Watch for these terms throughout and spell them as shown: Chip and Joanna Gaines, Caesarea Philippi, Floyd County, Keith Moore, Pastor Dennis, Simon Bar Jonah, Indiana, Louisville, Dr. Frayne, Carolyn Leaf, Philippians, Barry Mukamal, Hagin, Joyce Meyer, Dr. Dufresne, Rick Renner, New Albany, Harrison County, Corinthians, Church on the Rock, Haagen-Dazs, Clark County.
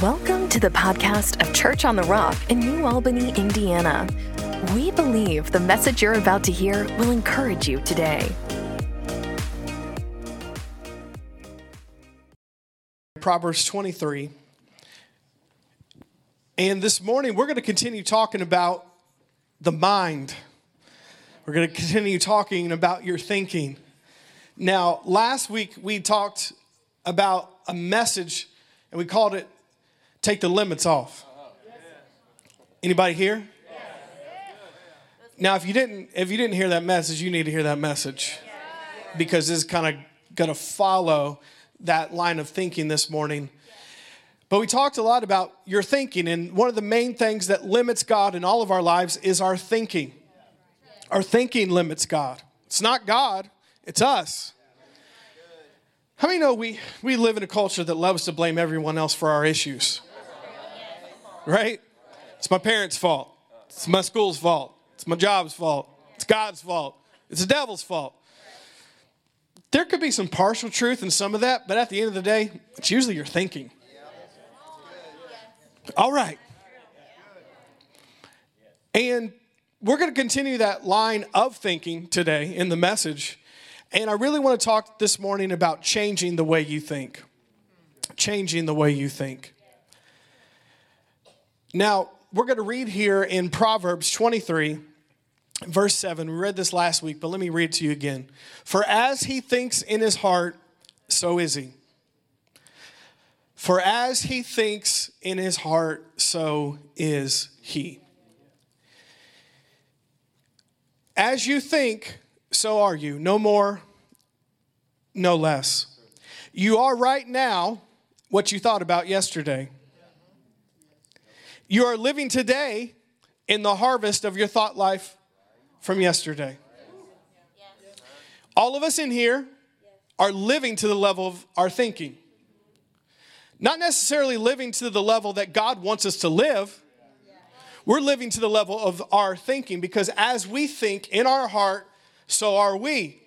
Welcome to the podcast of Church on the Rock in New Albany, Indiana. We believe the message you're about to hear will encourage you today. Proverbs 23. And this morning, we're going to continue talking about the mind. We're going to continue talking about your thinking. Now, last week, we talked about a message, and we called it Take the Limits Off. Anybody here? Now, if you didn't hear that message, you need to hear that message, because it's kind of going to follow that line of thinking this morning. But we talked a lot about your thinking, and one of the main things that limits God in all of our lives is our thinking. Our thinking limits God. It's not God, it's us. How many know we live in a culture that loves to blame everyone else for our issues? Right? It's my parents' fault. It's my school's fault. It's my job's fault. It's God's fault. It's the devil's fault. There could be some partial truth in some of that, but at the end of the day, it's usually your thinking. All right. And we're going to continue that line of thinking today in the message. And I really want to talk this morning about changing the way you think. Changing the way you think. Now, we're going to read here in Proverbs 23, verse 7. We read this last week, but let me read it to you again. For as he thinks in his heart, so is he. For as he thinks in his heart, so is he. As you think, so are you, no more, no less. You are right now what you thought about yesterday. You are living today in the harvest of your thought life from yesterday. All of us in here are living to the level of our thinking. Not necessarily living to the level that God wants us to live. We're living to the level of our thinking, because as we think in our heart, so are we.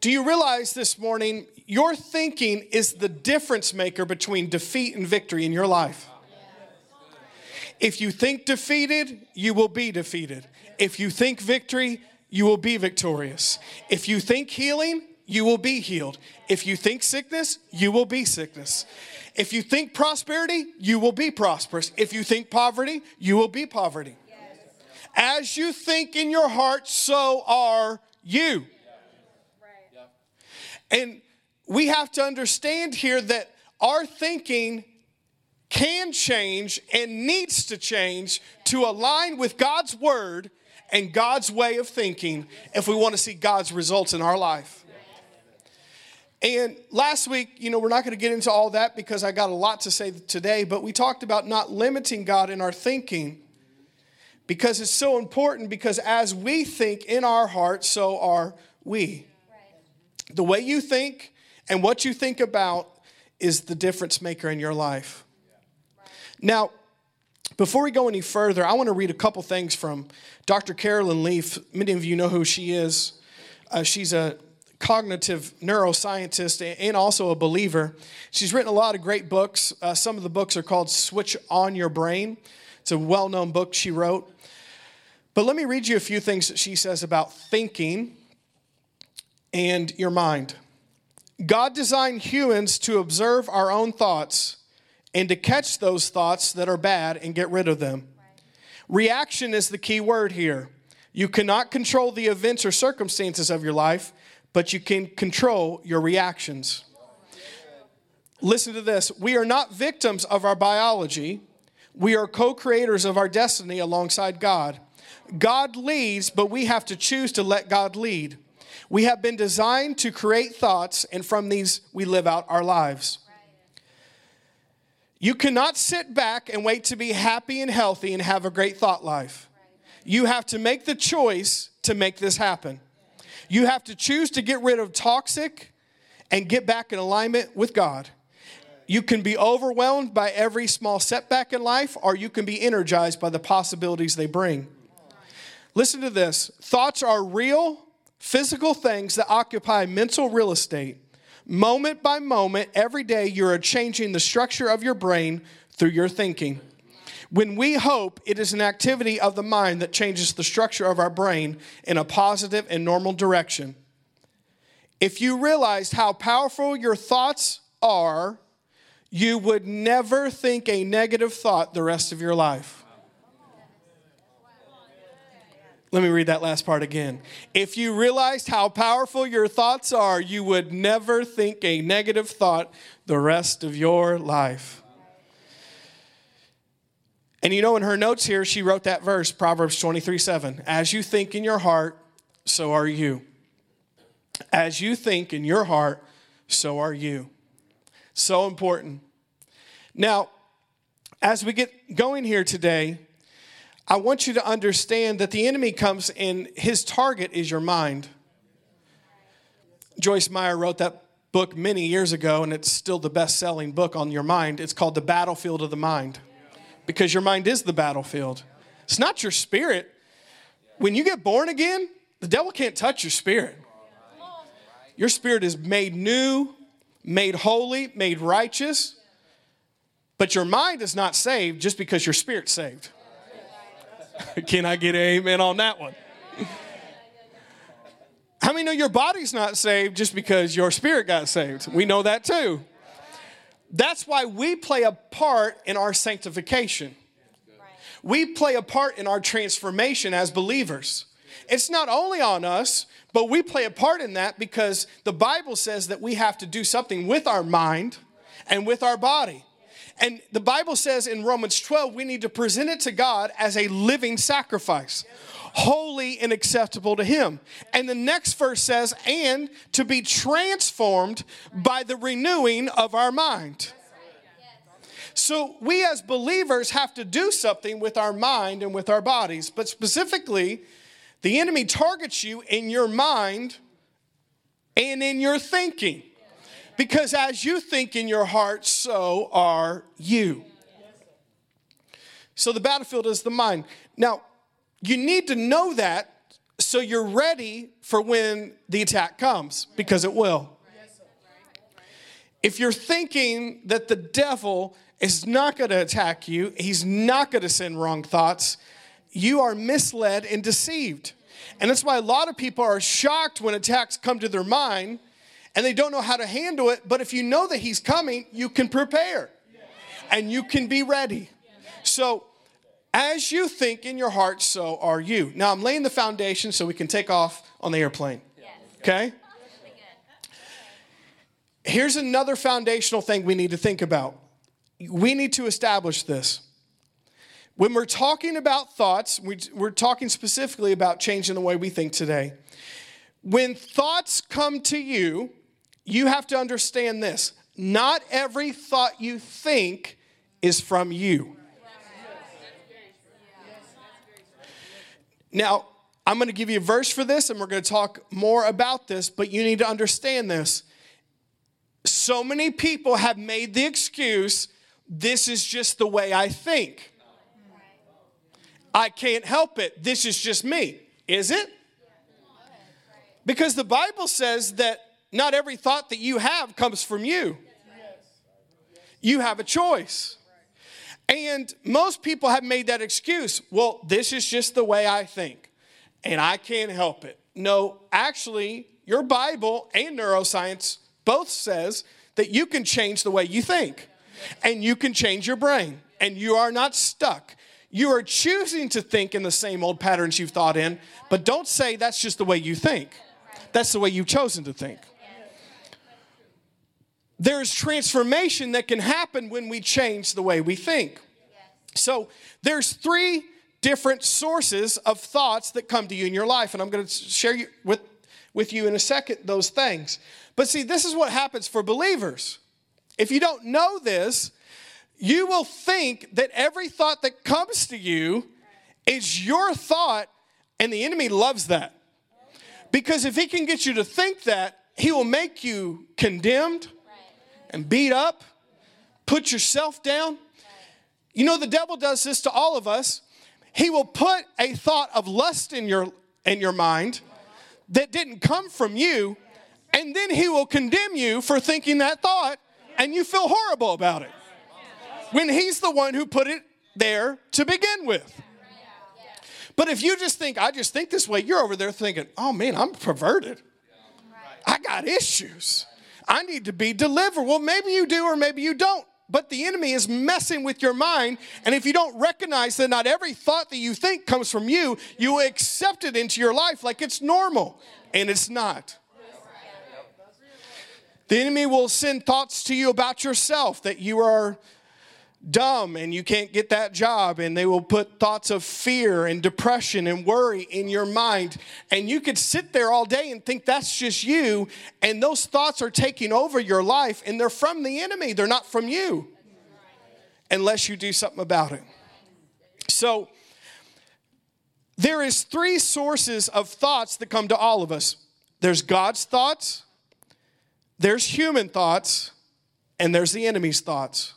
Do you realize this morning, your thinking is the difference maker between defeat and victory in your life? If you think defeated, you will be defeated. If you think victory, you will be victorious. If you think healing, you will be healed. If you think sickness, you will be sickness. If you think prosperity, you will be prosperous. If you think poverty, you will be poverty. As you think in your heart, so are you. And we have to understand here that our thinking can change and needs to change to align with God's word and God's way of thinking if we want to see God's results in our life. And last week, we're not going to get into all that because I got a lot to say today, but we talked about not limiting God in our thinking, because it's so important, because as we think in our heart, so are we. The way you think and what you think about is the difference maker in your life. Now, before we go any further, I want to read a couple things from Dr. Carolyn Leaf. Many of you know who she is. She's a cognitive neuroscientist and also a believer. She's written a lot of great books. Some of the books are called Switch on Your Brain. It's a well-known book she wrote. But let me read you a few things that she says about thinking and your mind. God designed humans to observe our own thoughts and to catch those thoughts that are bad and get rid of them. Reaction is the key word here. You cannot control the events or circumstances of your life, but you can control your reactions. Listen to this. We are not victims of our biology. We are co-creators of our destiny alongside God. God leads, but we have to choose to let God lead. We have been designed to create thoughts, and from these we live out our lives. You cannot sit back and wait to be happy and healthy and have a great thought life. You have to make the choice to make this happen. You have to choose to get rid of toxic and get back in alignment with God. You can be overwhelmed by every small setback in life, or you can be energized by the possibilities they bring. Listen to this. Thoughts are real, physical things that occupy mental real estate, Moment by moment, every day, you are changing the structure of your brain through your thinking. When we hope, it is an activity of the mind that changes the structure of our brain in a positive and normal direction. If you realized how powerful your thoughts are, you would never think a negative thought the rest of your life. Let me read that last part again. If you realized how powerful your thoughts are, you would never think a negative thought the rest of your life. And you know, in her notes here, she wrote that verse, Proverbs 23:7. As you think in your heart, so are you. As you think in your heart, so are you. So important. Now, as we get going here today, I want you to understand that the enemy comes and his target is your mind. Joyce Meyer wrote that book many years ago, and it's still the best-selling book on your mind. It's called The Battlefield of the Mind, because your mind is the battlefield. It's not your spirit. When you get born again, the devil can't touch your spirit. Your spirit is made new, made holy, made righteous, but your mind is not saved just because your spirit's saved. Can I get an amen on that one? How many know your body's not saved just because your spirit got saved? We know that too. That's why we play a part in our sanctification. We play a part in our transformation as believers. It's not only on us, but we play a part in that because the Bible says that we have to do something with our mind and with our body. And the Bible says in Romans 12, we need to present it to God as a living sacrifice, holy and acceptable to Him. And the next verse says, and to be transformed by the renewing of our mind. So we as believers have to do something with our mind and with our bodies. But specifically, the enemy targets you in your mind and in your thinking. Because as you think in your heart, so are you. So the battlefield is the mind. Now, you need to know that so you're ready for when the attack comes, because it will. If you're thinking that the devil is not going to attack you, he's not going to send wrong thoughts, you are misled and deceived. And that's why a lot of people are shocked when attacks come to their mind, and they don't know how to handle it. But if you know that he's coming, you can prepare and you can be ready. So as you think in your heart, so are you. Now I'm laying the foundation so we can take off on the airplane. Okay? Here's another foundational thing we need to think about. We need to establish this. When we're talking about thoughts, we're talking specifically about changing the way we think today. When thoughts come to you, you have to understand this. Not every thought you think is from you. Now, I'm going to give you a verse for this, and we're going to talk more about this, but you need to understand this. So many people have made the excuse, this is just the way I think. I can't help it. This is just me. Is it? Because the Bible says that not every thought that you have comes from you. You have a choice. And most people have made that excuse. Well, this is just the way I think, and I can't help it. No, actually, your Bible and neuroscience both says that you can change the way you think, and you can change your brain, and you are not stuck. You are choosing to think in the same old patterns you've thought in, but don't say that's just the way you think. That's the way you've chosen to think. There is transformation that can happen when we change the way we think. So there's three different sources of thoughts that come to you in your life, and I'm going to share with you in a second those things. But see, this is what happens for believers. If you don't know this, you will think that every thought that comes to you is your thought, and the enemy loves that. Because if he can get you to think that, he will make you condemned and beat up, put yourself down. You know, the devil does this to all of us. He will put a thought of lust in your mind that didn't come from you, And then he will condemn you for thinking that thought, and you feel horrible about it, when he's the one who put it there to begin with. But if you just think, I just think this way, you're over there thinking, oh man, I'm perverted. I got issues. I need to be delivered. Well, maybe you do or maybe you don't. But the enemy is messing with your mind. And if you don't recognize that not every thought that you think comes from you, you accept it into your life like it's normal. And it's not. The enemy will send thoughts to you about yourself, that you are dumb and you can't get that job, and they will put thoughts of fear and depression and worry in your mind, and you could sit there all day and think that's just you, and those thoughts are taking over your life, and they're from the enemy. They're not from you unless you do something about it. So there is three sources of thoughts that come to all of us. There's God's thoughts, there's human thoughts, and there's the enemy's thoughts.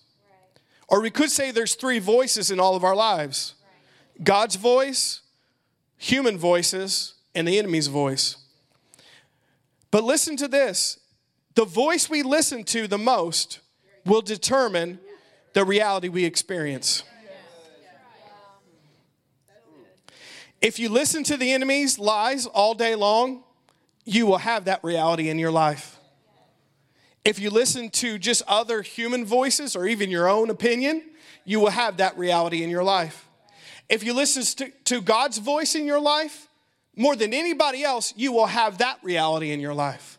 Or we could say there's three voices in all of our lives. God's voice, human voices, and the enemy's voice. But listen to this. The voice we listen to the most will determine the reality we experience. If you listen to the enemy's lies all day long, you will have that reality in your life. If you listen to just other human voices or even your own opinion, you will have that reality in your life. If you listen to God's voice in your life, more than anybody else, you will have that reality in your life.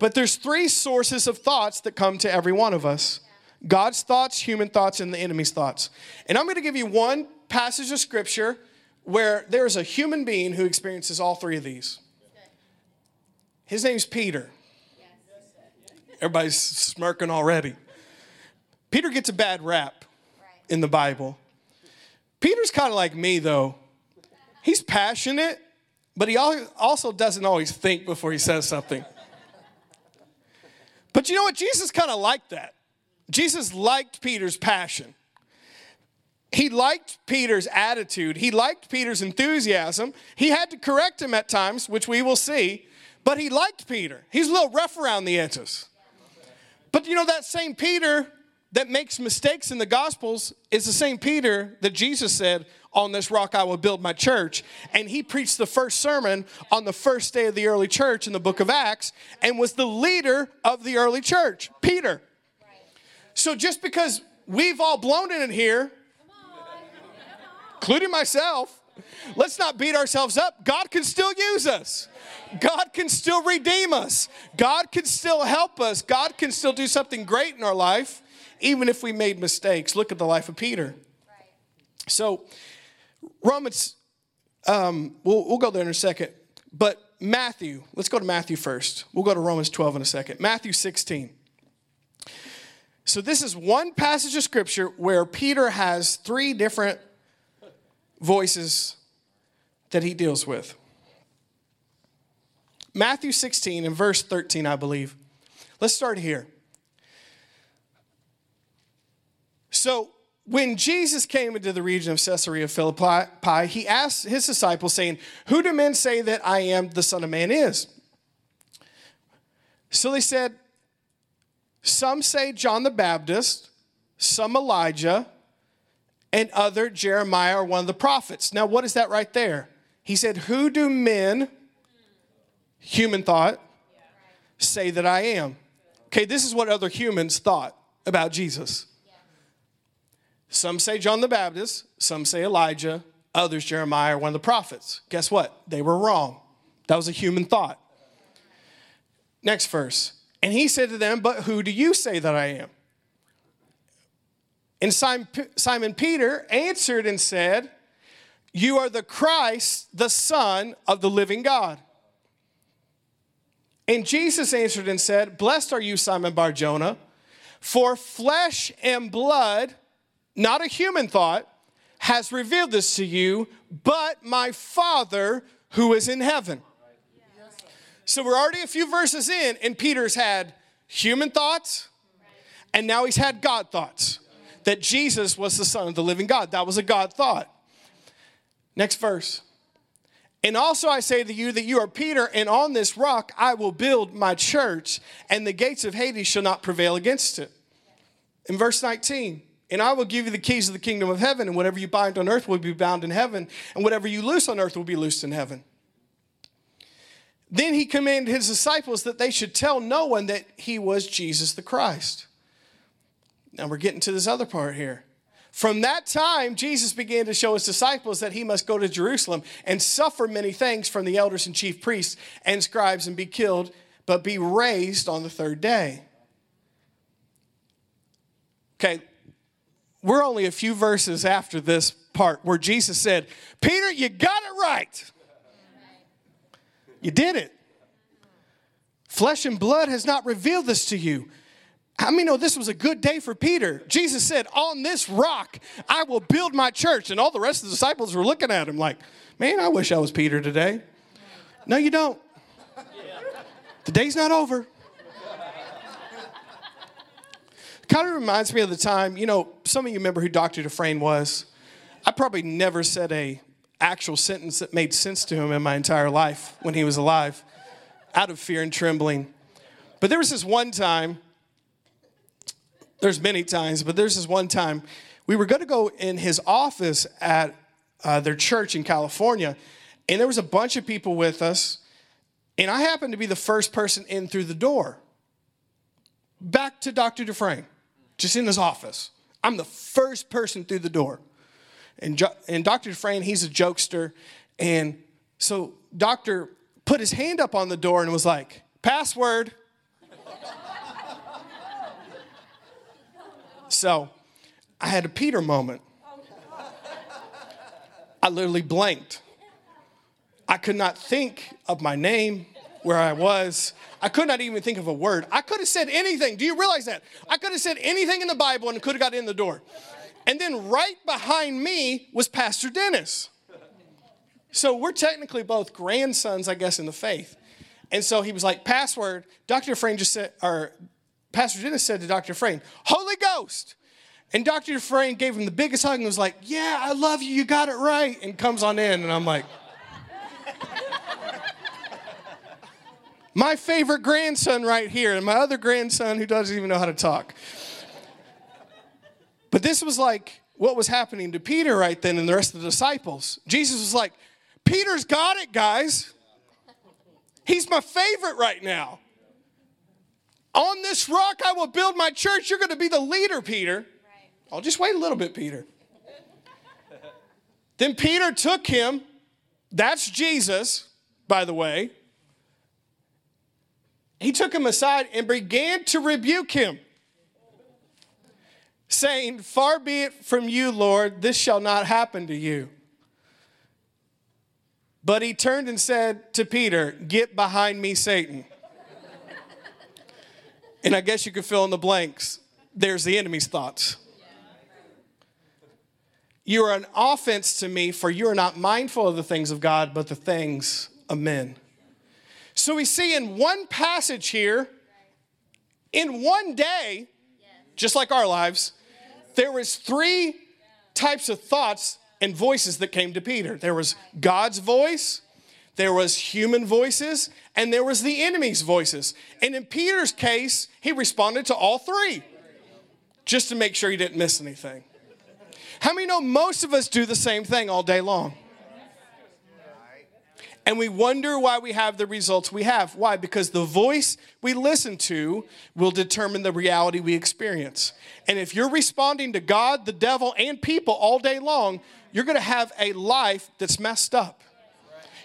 But there's three sources of thoughts that come to every one of us. God's thoughts, human thoughts, and the enemy's thoughts. And I'm going to give you one passage of scripture where there is a human being who experiences all three of these. His name's Peter. Everybody's smirking already. Peter gets a bad rap in the Bible. Peter's kind of like me, though. He's passionate, but he also doesn't always think before he says something. But you know what? Jesus kind of liked that. Jesus liked Peter's passion. He liked Peter's attitude. He liked Peter's enthusiasm. He had to correct him at times, which we will see, but he liked Peter. He's a little rough around the edges. But you know, that same Peter that makes mistakes in the Gospels is the same Peter that Jesus said, on this rock I will build my church. And he preached the first sermon on the first day of the early church in the book of Acts and was the leader of the early church, Peter. So just because we've all blown it in here, including myself, let's not beat ourselves up. God can still use us. God can still redeem us. God can still help us. God can still do something great in our life, even if we made mistakes. Look at the life of Peter. So Romans, we'll go there in a second. But Matthew, let's go to Matthew first. We'll go to Romans 12 in a second. Matthew 16. So this is one passage of scripture where Peter has three different voices that he deals with. Matthew 16 and verse 13, I believe. Let's start here. So when Jesus came into the region of Caesarea Philippi, he asked his disciples, saying, "Who do men say that I am the Son of Man is?" So they said, "Some say John the Baptist, some Elijah, and other Jeremiah or one of the prophets." Now, what is that right there? He said, "Who do men," human thought, "say that I am?" Okay, this is what other humans thought about Jesus. Some say John the Baptist, some say Elijah, others Jeremiah or one of the prophets. Guess what? They were wrong. That was a human thought. Next verse. And he said to them, "But who do you say that I am?" And Simon Peter answered and said, "You are the Christ, the Son of the living God." And Jesus answered and said, "Blessed are you, Simon Bar Jonah, for flesh and blood," not a human thought, "has revealed this to you, but my Father who is in heaven." So we're already a few verses in, and Peter's had human thoughts, and now he's had God thoughts. That Jesus was the Son of the living God. That was a God thought. Next verse. And also I say to you that you are Peter, and on this rock I will build my church, and the gates of Hades shall not prevail against it. In verse 19, and I will give you the keys of the kingdom of heaven, and whatever you bind on earth will be bound in heaven, and whatever you loose on earth will be loosed in heaven. Then he commanded his disciples that they should tell no one that he was Jesus the Christ. Now we're getting to this other part here. From that time, Jesus began to show his disciples that he must go to Jerusalem and suffer many things from the elders and chief priests and scribes and be killed, but be raised on the third day. Okay, we're only a few verses after this part where Jesus said, Peter, you got it right. You did it. Flesh and blood has not revealed this to you. How many know this was a good day for Peter? Jesus said, on this rock, I will build my church. And all the rest of the disciples were looking at him like, man, I wish I was Peter today. No, you don't. The day's not over. It kind of reminds me of the time, you know, some of you remember who Dr. Dufresne was. I probably never said a actual sentence that made sense to him in my entire life when he was alive, out of fear and trembling. But there was this one time, there's many times, but there's this one time we were going to go in his office at their church in California, and there was a bunch of people with us, and I happened to be the first person in through the door. Back to Dr. Dufresne, just in his office. I'm the first person through the door. And Dr. Frayne, he's a jokester. And so Doctor put his hand up on the door and was like, password. So I had a Peter moment. I literally blanked. I could not think of my name, where I was. I could not even think of a word. I could have said anything. Do you realize that? I could have said anything in the Bible and could have got in the door. And then right behind me was Pastor Dennis. So we're technically both grandsons, I guess, in the faith. And so he was like, password. Pastor Dennis said to Dr. Frayne, Holy Ghost. And Dr. Frayne gave him the biggest hug and was like, yeah, I love you. You got it right. And comes on in. And I'm like, my favorite grandson right here. And my other grandson who doesn't even know how to talk. But this was like what was happening to Peter right then and the rest of the disciples. Jesus was like, Peter's got it, guys. He's my favorite right now. On this rock I will build my church. You're going to be the leader, Peter. Right. I'll just wait a little bit, Peter. Then Peter took him. That's Jesus, by the way. He took him aside and began to rebuke him, saying, far be it from you, Lord, this shall not happen to you. But he turned and said to Peter, get behind me, Satan. And I guess you could fill in the blanks. There's the enemy's thoughts. You are an offense to me, for you are not mindful of the things of God, but the things of men. So we see in one passage here, in one day, just like our lives, there was three types of thoughts and voices that came to Peter. There was God's voice, there was human voices, and there was the enemy's voices. And in Peter's case, he responded to all three just to make sure he didn't miss anything. How many know most of us do the same thing all day long? And we wonder why we have the results we have. Why? Because the voice we listen to will determine the reality we experience. And if you're responding to God, the devil, and people all day long, you're going to have a life that's messed up.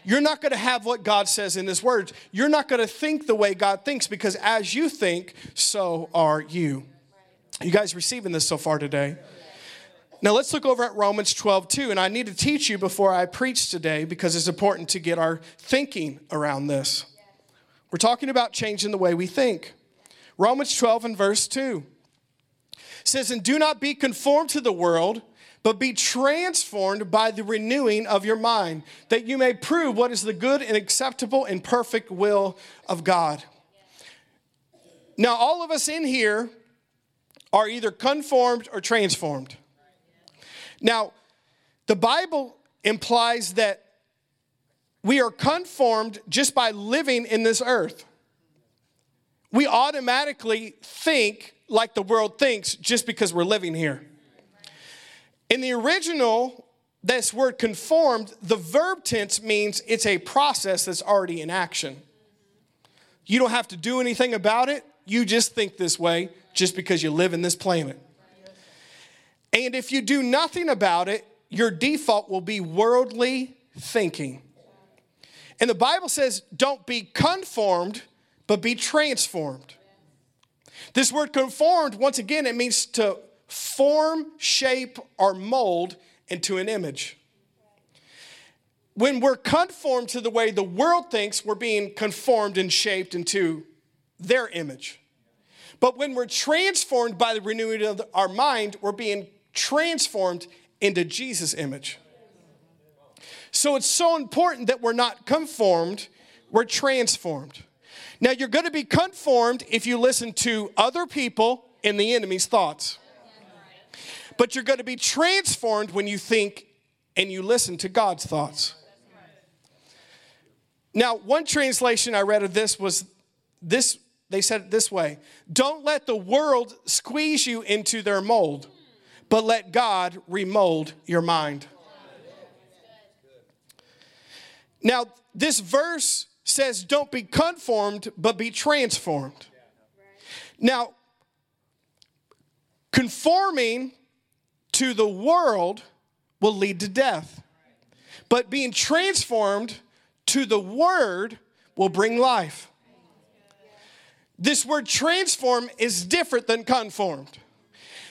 You're not going to have what God says in his words. You're not going to think the way God thinks, because as you think, so are you. You guys receiving this so far today? Now, let's look over at Romans 12:2, and I need to teach you before I preach today, because it's important to get our thinking around this. We're talking about changing the way we think. Romans 12 and verse 2 says, and do not be conformed to the world, but be transformed by the renewing of your mind, that you may prove what is the good and acceptable and perfect will of God. Now, all of us in here are either conformed or transformed. Now, the Bible implies that We are conformed just by living in this earth. We automatically think like the world thinks just because we're living here. In the original, this word conformed, the verb tense means it's a process that's already in action. You don't have to do anything about it. You just think this way just because you live in this planet. And if you do nothing about it, your default will be worldly thinking. And the Bible says, don't be conformed, but be transformed. This word conformed, once again, it means to form, shape, or mold into an image. When we're conformed to the way the world thinks, we're being conformed and shaped into their image. But when we're transformed by the renewing of our mind, we're being transformed into Jesus' image. So it's so important that we're not conformed, we're transformed. Now, you're going to be conformed if you listen to other people and the enemy's thoughts. But you're going to be transformed when you think and you listen to God's thoughts. Now, one translation I read of this was this. They said it this way: don't let the world squeeze you into their mold, but let God remold your mind. Now, this verse says, don't be conformed, but be transformed. Now, conforming to the world will lead to death, but being transformed to the word will bring life. This word transform is different than conformed.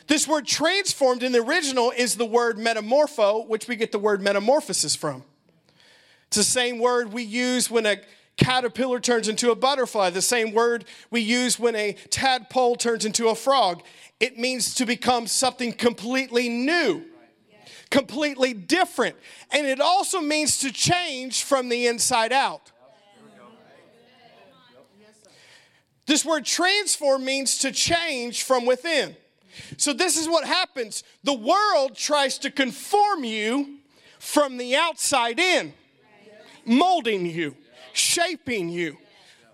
This word transformed in the original is the word metamorpho, which we get the word metamorphosis from. It's the same word we use when a caterpillar turns into a butterfly, the same word we use when a tadpole turns into a frog. It means to become something completely new, completely different. And it also means to change from the inside out. This word transform means to change from within. So this is what happens. The world tries to conform you from the outside in, molding you, shaping you.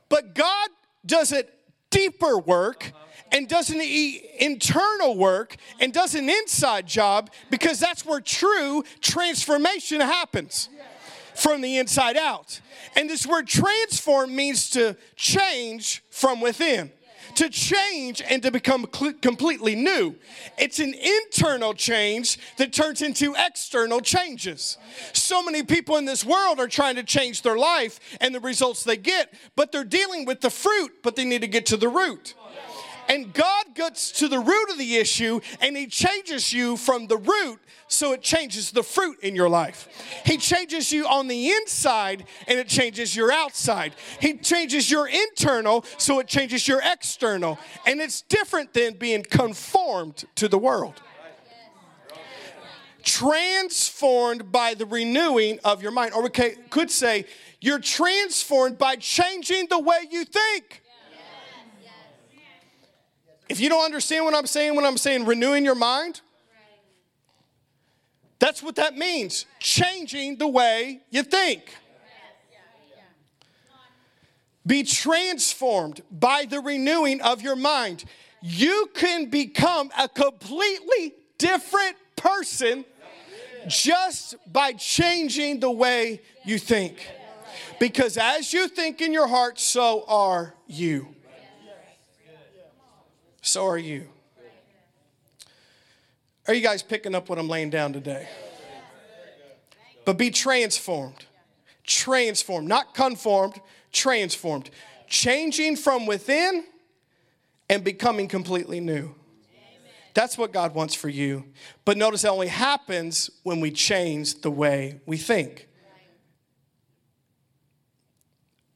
But God does a deeper work and does an internal work and does an inside job, because that's where true transformation happens. From the inside out. And this word transform means to change from within. To change and to become completely new. It's an internal change that turns into external changes. So many people in this world are trying to change their life and the results they get. But they're dealing with the fruit, but they need to get to the root. And God gets to the root of the issue, and he changes you from the root, so it changes the fruit in your life. He changes you on the inside, and it changes your outside. He changes your internal, so it changes your external. And it's different than being conformed to the world. Transformed by the renewing of your mind. Or we could say, you're transformed by changing the way you think. If you don't understand what I'm saying, renewing your mind, that's what that means. Changing the way you think. Be transformed by the renewing of your mind. You can become a completely different person just by changing the way you think. Because as you think in your heart, so are you. So are you. Are you guys picking up what I'm laying down today? But be transformed. Transformed. Not conformed. Transformed. Changing from within and becoming completely new. That's what God wants for you. But notice it only happens when we change the way we think.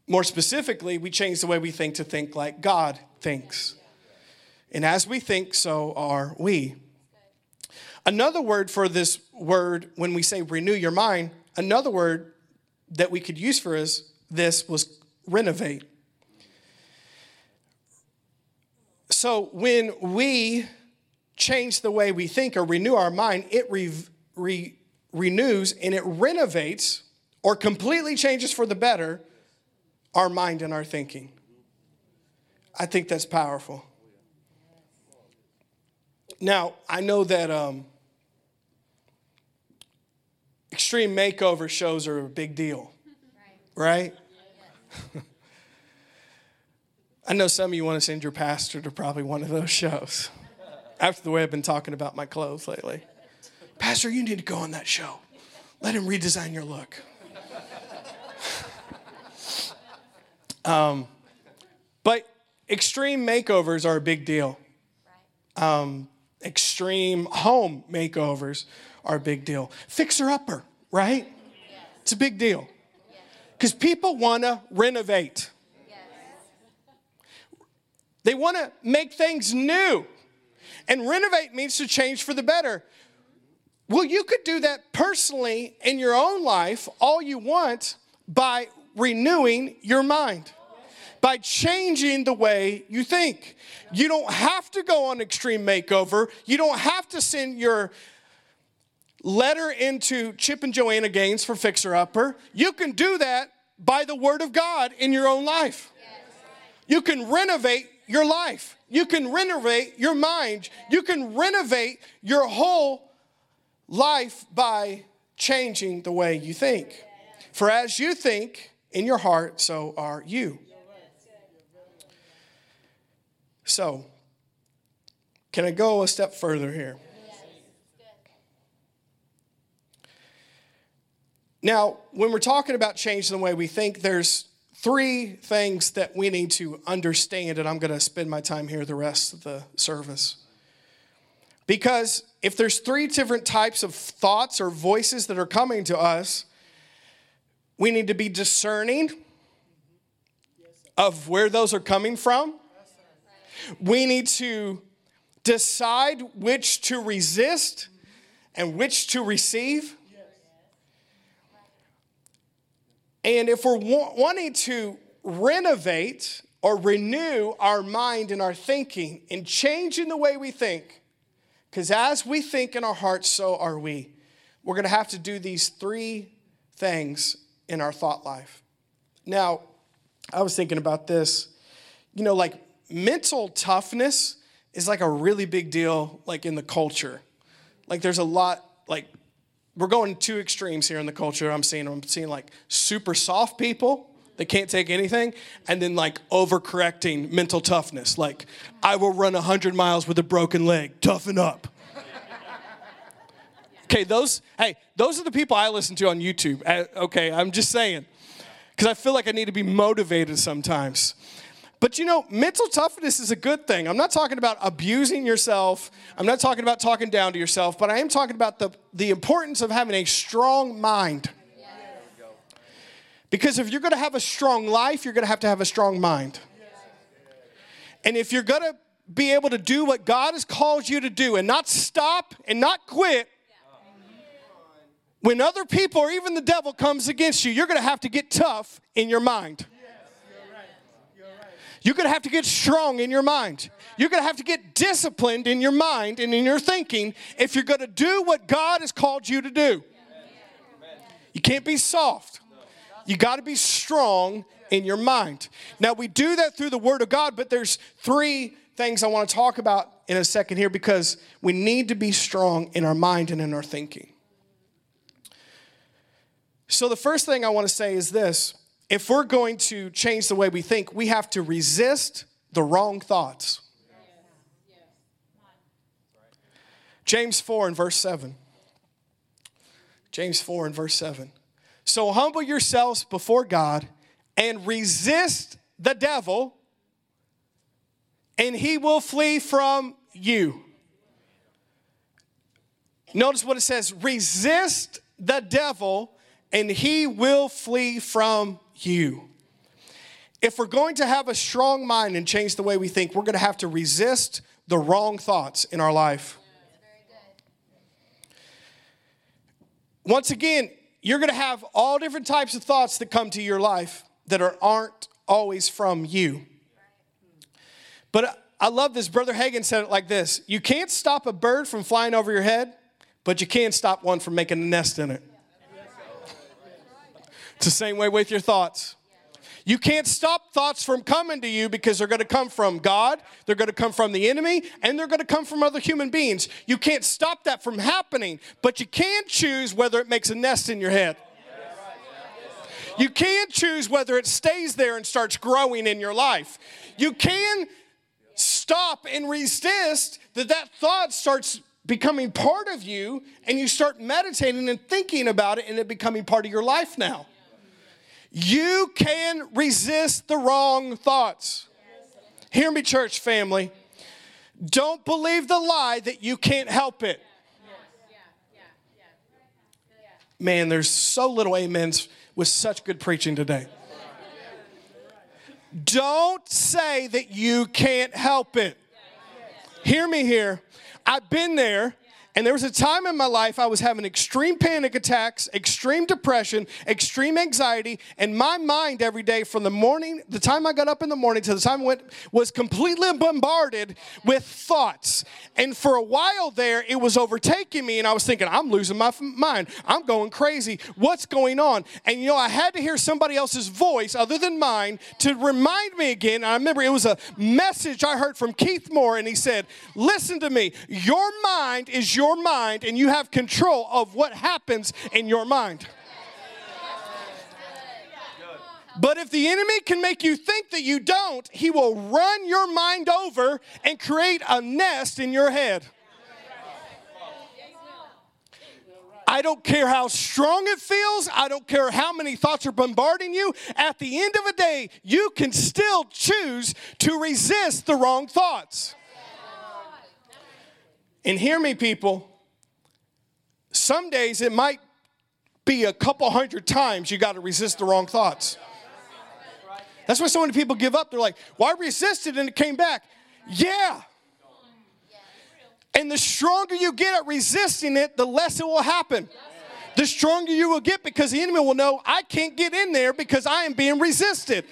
More specifically, we change the way we think to think like God thinks. And as we think, so are we. Another word for this word, when we say renew your mind, another word that we could use for this was renovate. So when we change the way we think or renew our mind, it renews and it renovates or completely changes for the better our mind and our thinking. I think that's powerful. Now, I know that extreme makeover shows are a big deal, right? I know some of you want to send your pastor to probably one of those shows. After the way I've been talking about my clothes lately. Pastor, you need to go on that show. Let him redesign your look. But extreme makeovers are a big deal. Extreme home makeovers are a big deal. Fixer-upper, right? Yes. It's a big deal. Because people want to renovate. Yes. They want to make things new. And renovate means to change for the better. Well, you could do that personally in your own life all you want by renewing your mind, by changing the way you think. You don't have to go on extreme makeover. You don't have to send your letter into Chip and Joanna Gaines for Fixer Upper. You can do that by the Word of God in your own life. You can renovate your life. You can renovate your mind. You can renovate your whole life by changing the way you think. For as you think in your heart, so are you. So, can I go a step further here? Now, when we're talking about changing the way we think, there's three things that we need to understand, and I'm going to spend my time here the rest of the service. Because if there's three different types of thoughts or voices that are coming to us, we need to be discerning of where those are coming from. We need to decide which to resist and which to receive. And if we're wanting to renovate or renew our mind and our thinking and changing the way we think, because as we think in our hearts, so are we. We're going to have to do these three things in our thought life. Now, I was thinking about this. You know, like mental toughness is like a really big deal, like in the culture. Like there's a lot, like we're going two extremes here in the culture. I'm seeing like super soft people. They can't take anything. And then like overcorrecting mental toughness. Like I will run 100 miles with a broken leg. Toughen up. Okay, those are the people I listen to on YouTube. Okay, I'm just saying. Because I feel like I need to be motivated sometimes. But you know, mental toughness is a good thing. I'm not talking about abusing yourself. I'm not talking about talking down to yourself. But I am talking about the importance of having a strong mind. Because if you're going to have a strong life, you're going to have a strong mind. And if you're going to be able to do what God has called you to do and not stop and not quit, when other people or even the devil comes against you, you're going to have to get tough in your mind. You're going to have to get strong in your mind. You're going to have to get disciplined in your mind and in your thinking if you're going to do what God has called you to do. You can't be soft. You got to be strong in your mind. Now, we do that through the Word of God, but there's three things I want to talk about in a second here because we need to be strong in our mind and in our thinking. So the first thing I want to say is this. If we're going to change the way we think, we have to resist the wrong thoughts. James 4 and verse 7. James 4 and verse 7. So humble yourselves before God and resist the devil, and he will flee from you. Notice what it says. Resist the devil, and he will flee from you. If we're going to have a strong mind and change the way we think, we're going to have to resist the wrong thoughts in our life. Once again, you're going to have all different types of thoughts that come to your life that aren't always from you. But I love this. Brother Hagin said it like this. You can't stop a bird from flying over your head, but you can stop one from making a nest in it. It's the same way with your thoughts. You can't stop thoughts from coming to you because they're going to come from God, they're going to come from the enemy, and they're going to come from other human beings. You can't stop that from happening, but you can choose whether it makes a nest in your head. You can choose whether it stays there and starts growing in your life. You can stop and resist that thought starts becoming part of you, and you start meditating and thinking about it and it becoming part of your life now. You can resist the wrong thoughts. Hear me, church family. Don't believe the lie that you can't help it. Man, there's so little amens with such good preaching today. Don't say that you can't help it. Hear me here. I've been there. And there was a time in my life I was having extreme panic attacks, extreme depression, extreme anxiety, and my mind every day from the time I got up in the morning to the time I went, was completely bombarded with thoughts. And for a while there, it was overtaking me, and I was thinking, I'm losing my mind. I'm going crazy. What's going on? And, I had to hear somebody else's voice other than mine to remind me again. And I remember it was a message I heard from Keith Moore, and he said, listen to me. Your mind is your mind, and you have control of what happens in your mind. But if the enemy can make you think that you don't, he will run your mind over and create a nest in your head. I don't care how strong it feels. I don't care how many thoughts are bombarding you. At the end of the day, you can still choose to resist the wrong thoughts. And hear me, people, some days it might be a couple hundred times you got to resist the wrong thoughts. That's why so many people give up. They're like, well, I resisted and it came back. Yeah. And the stronger you get at resisting it, the less it will happen. The stronger you will get because the enemy will know I can't get in there because I am being resisted.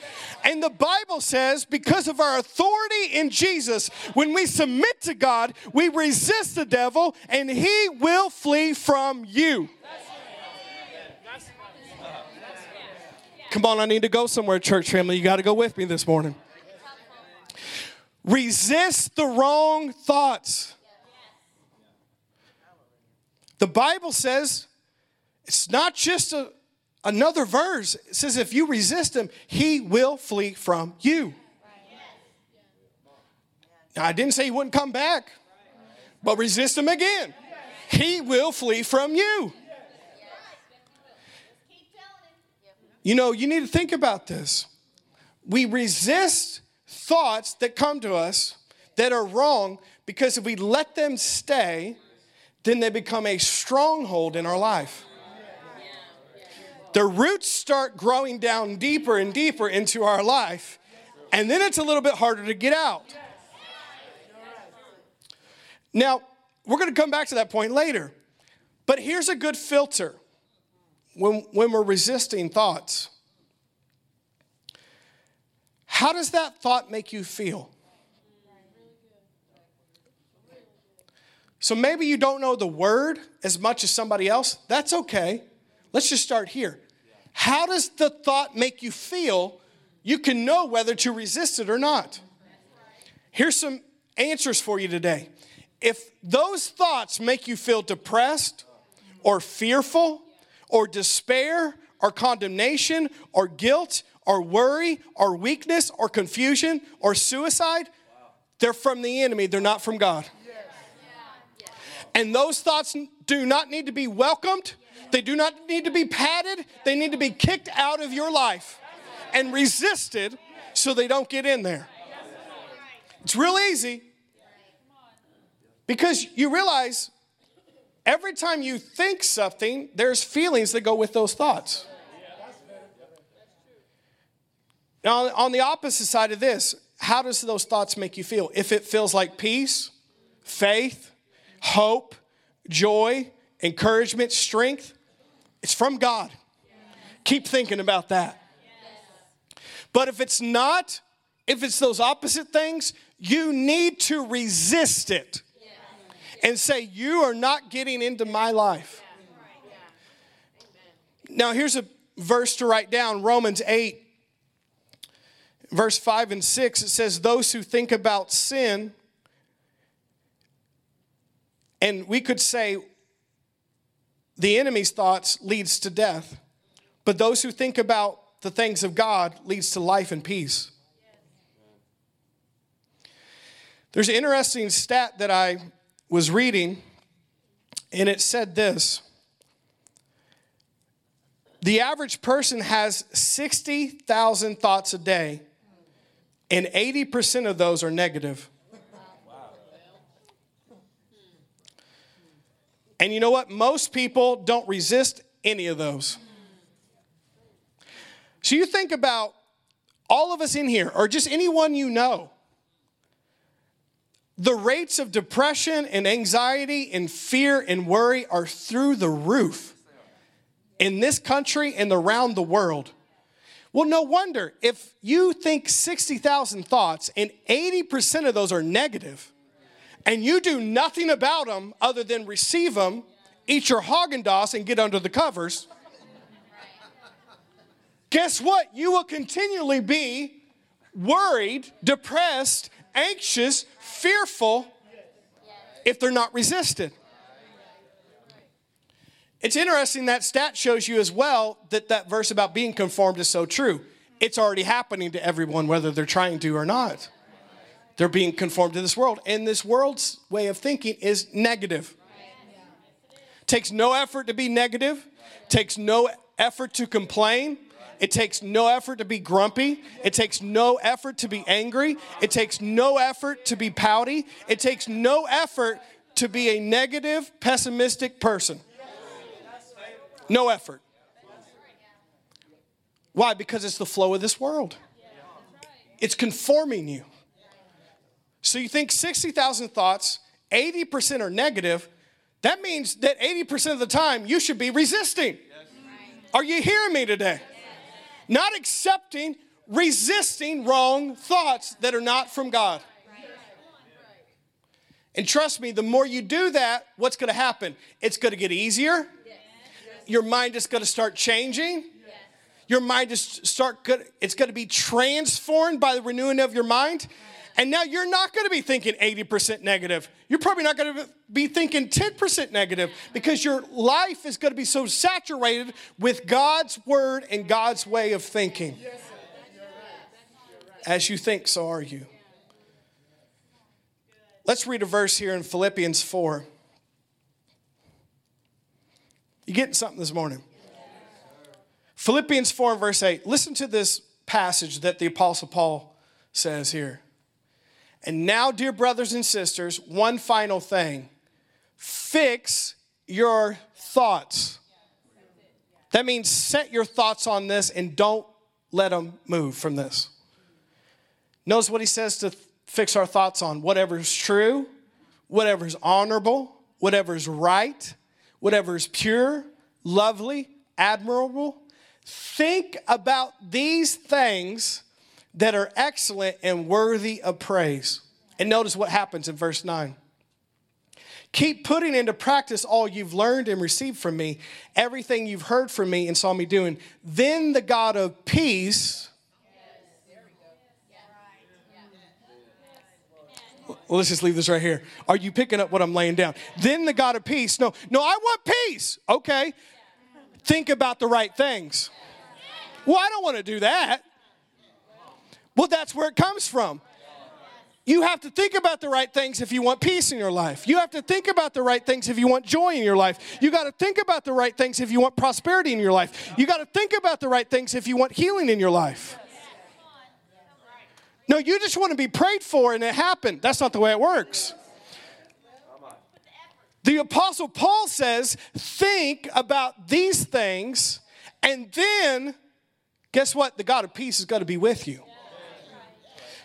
And the Bible says because of our authority in Jesus, when we submit to God, we resist the devil and he will flee from you. Come on, I need to go somewhere, church family. You got to go with me this morning. Resist the wrong thoughts. The Bible says, it's not just another verse. It says if you resist him, he will flee from you. Now, I didn't say he wouldn't come back, but resist him again. He will flee from you. You need to think about this. We resist thoughts that come to us that are wrong because if we let them stay, then they become a stronghold in our life. The roots start growing down deeper and deeper into our life, and then it's a little bit harder to get out. Now, we're going to come back to that point later, but here's a good filter when we're resisting thoughts. How does that thought make you feel? So maybe you don't know the word as much as somebody else. That's okay. Let's just start here. How does the thought make you feel? You can know whether to resist it or not. Here's some answers for you today. If those thoughts make you feel depressed or fearful or despair or condemnation or guilt or worry or weakness or confusion or suicide, they're from the enemy. They're not from God. And those thoughts do not need to be welcomed. They do not need to be patted. They need to be kicked out of your life and resisted so they don't get in there. It's real easy because you realize every time you think something, there's feelings that go with those thoughts. Now, on the opposite side of this, how does those thoughts make you feel? If it feels like peace, faith, hope, joy, encouragement, strength, it's from God. Keep thinking about that. But if it's not, if it's those opposite things, you need to resist it and say, you are not getting into my life. Now, here's a verse to write down, Romans 8, verse 5 and 6. It says, those who think about sin, and we could say the enemy's thoughts leads to death, but those who think about the things of God leads to life and peace. There's an interesting stat that I was reading, and it said this. The average person has 60,000 thoughts a day, and 80% of those are negative. And you know what? Most people don't resist any of those. So you think about all of us in here, or just anyone you know, the rates of depression and anxiety and fear and worry are through the roof in this country and around the world. Well, no wonder if you think 60,000 thoughts and 80% of those are negative, and you do nothing about them other than receive them, eat your Haagen-Dazs, and get under the covers. Guess what? You will continually be worried, depressed, anxious, fearful if they're not resisted. It's interesting that stat shows you as well that verse about being conformed is so true. It's already happening to everyone, whether they're trying to or not. They're being conformed to this world. And this world's way of thinking is negative. Takes no effort to be negative. Takes no effort to complain. It takes no effort to be grumpy. It takes no effort to be angry. It takes no effort to be pouty. It takes no effort to be a negative, pessimistic person. No effort. Why? Because it's the flow of this world. It's conforming you. So you think 60,000 thoughts, 80% are negative. That means that 80% of the time you should be resisting. Yes. Are you hearing me today? Yes. Not accepting, resisting wrong thoughts that are not from God. Right. And trust me, the more you do that, what's going to happen? It's going to get easier. Yes. Your mind is going to start changing. Yes. Your mind is it's going to be transformed by the renewing of your mind. And now you're not going to be thinking 80% negative. You're probably not going to be thinking 10% negative because your life is going to be so saturated with God's word and God's way of thinking. As you think, so are you. Let's read a verse here in Philippians 4. You getting something this morning? Philippians 4 and verse 8. Listen to this passage that the Apostle Paul says here. And now, dear brothers and sisters, one final thing. Fix your thoughts. That means set your thoughts on this and don't let them move from this. Notice what he says to fix our thoughts on. Whatever's true, whatever's honorable, whatever's right, whatever's pure, lovely, admirable. Think about these things that are excellent and worthy of praise. And notice what happens in verse 9. Keep putting into practice all you've learned and received from me, everything you've heard from me and saw me doing. Then the God of peace. Let's just leave this right here. Are you picking up what I'm laying down? Then the God of peace. No, I want peace. Okay. Think about the right things. Well, I don't want to do that. Well, that's where it comes from. You have to think about the right things if you want peace in your life. You have to think about the right things if you want joy in your life. You got to think about the right things if you want prosperity in your life. You got to think about the right things if you want healing in your life. No, you just want to be prayed for and it happened. That's not the way it works. The Apostle Paul says, think about these things, and then, guess what? The God of peace is going to be with you.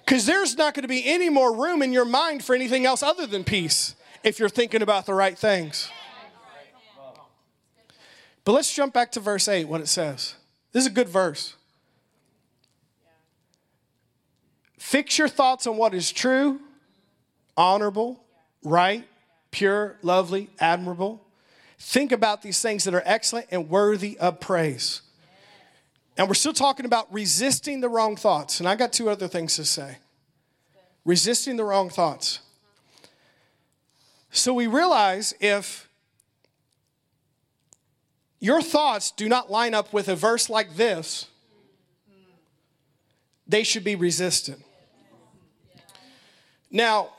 Because there's not going to be any more room in your mind for anything else other than peace if you're thinking about the right things. But let's jump back to verse 8, what it says. This is a good verse. Fix your thoughts on what is true, honorable, right, pure, lovely, admirable. Think about these things that are excellent and worthy of praise. And we're still talking about resisting the wrong thoughts. And I got two other things to say. Resisting the wrong thoughts. So we realize if your thoughts do not line up with a verse like this, they should be resisted. Now,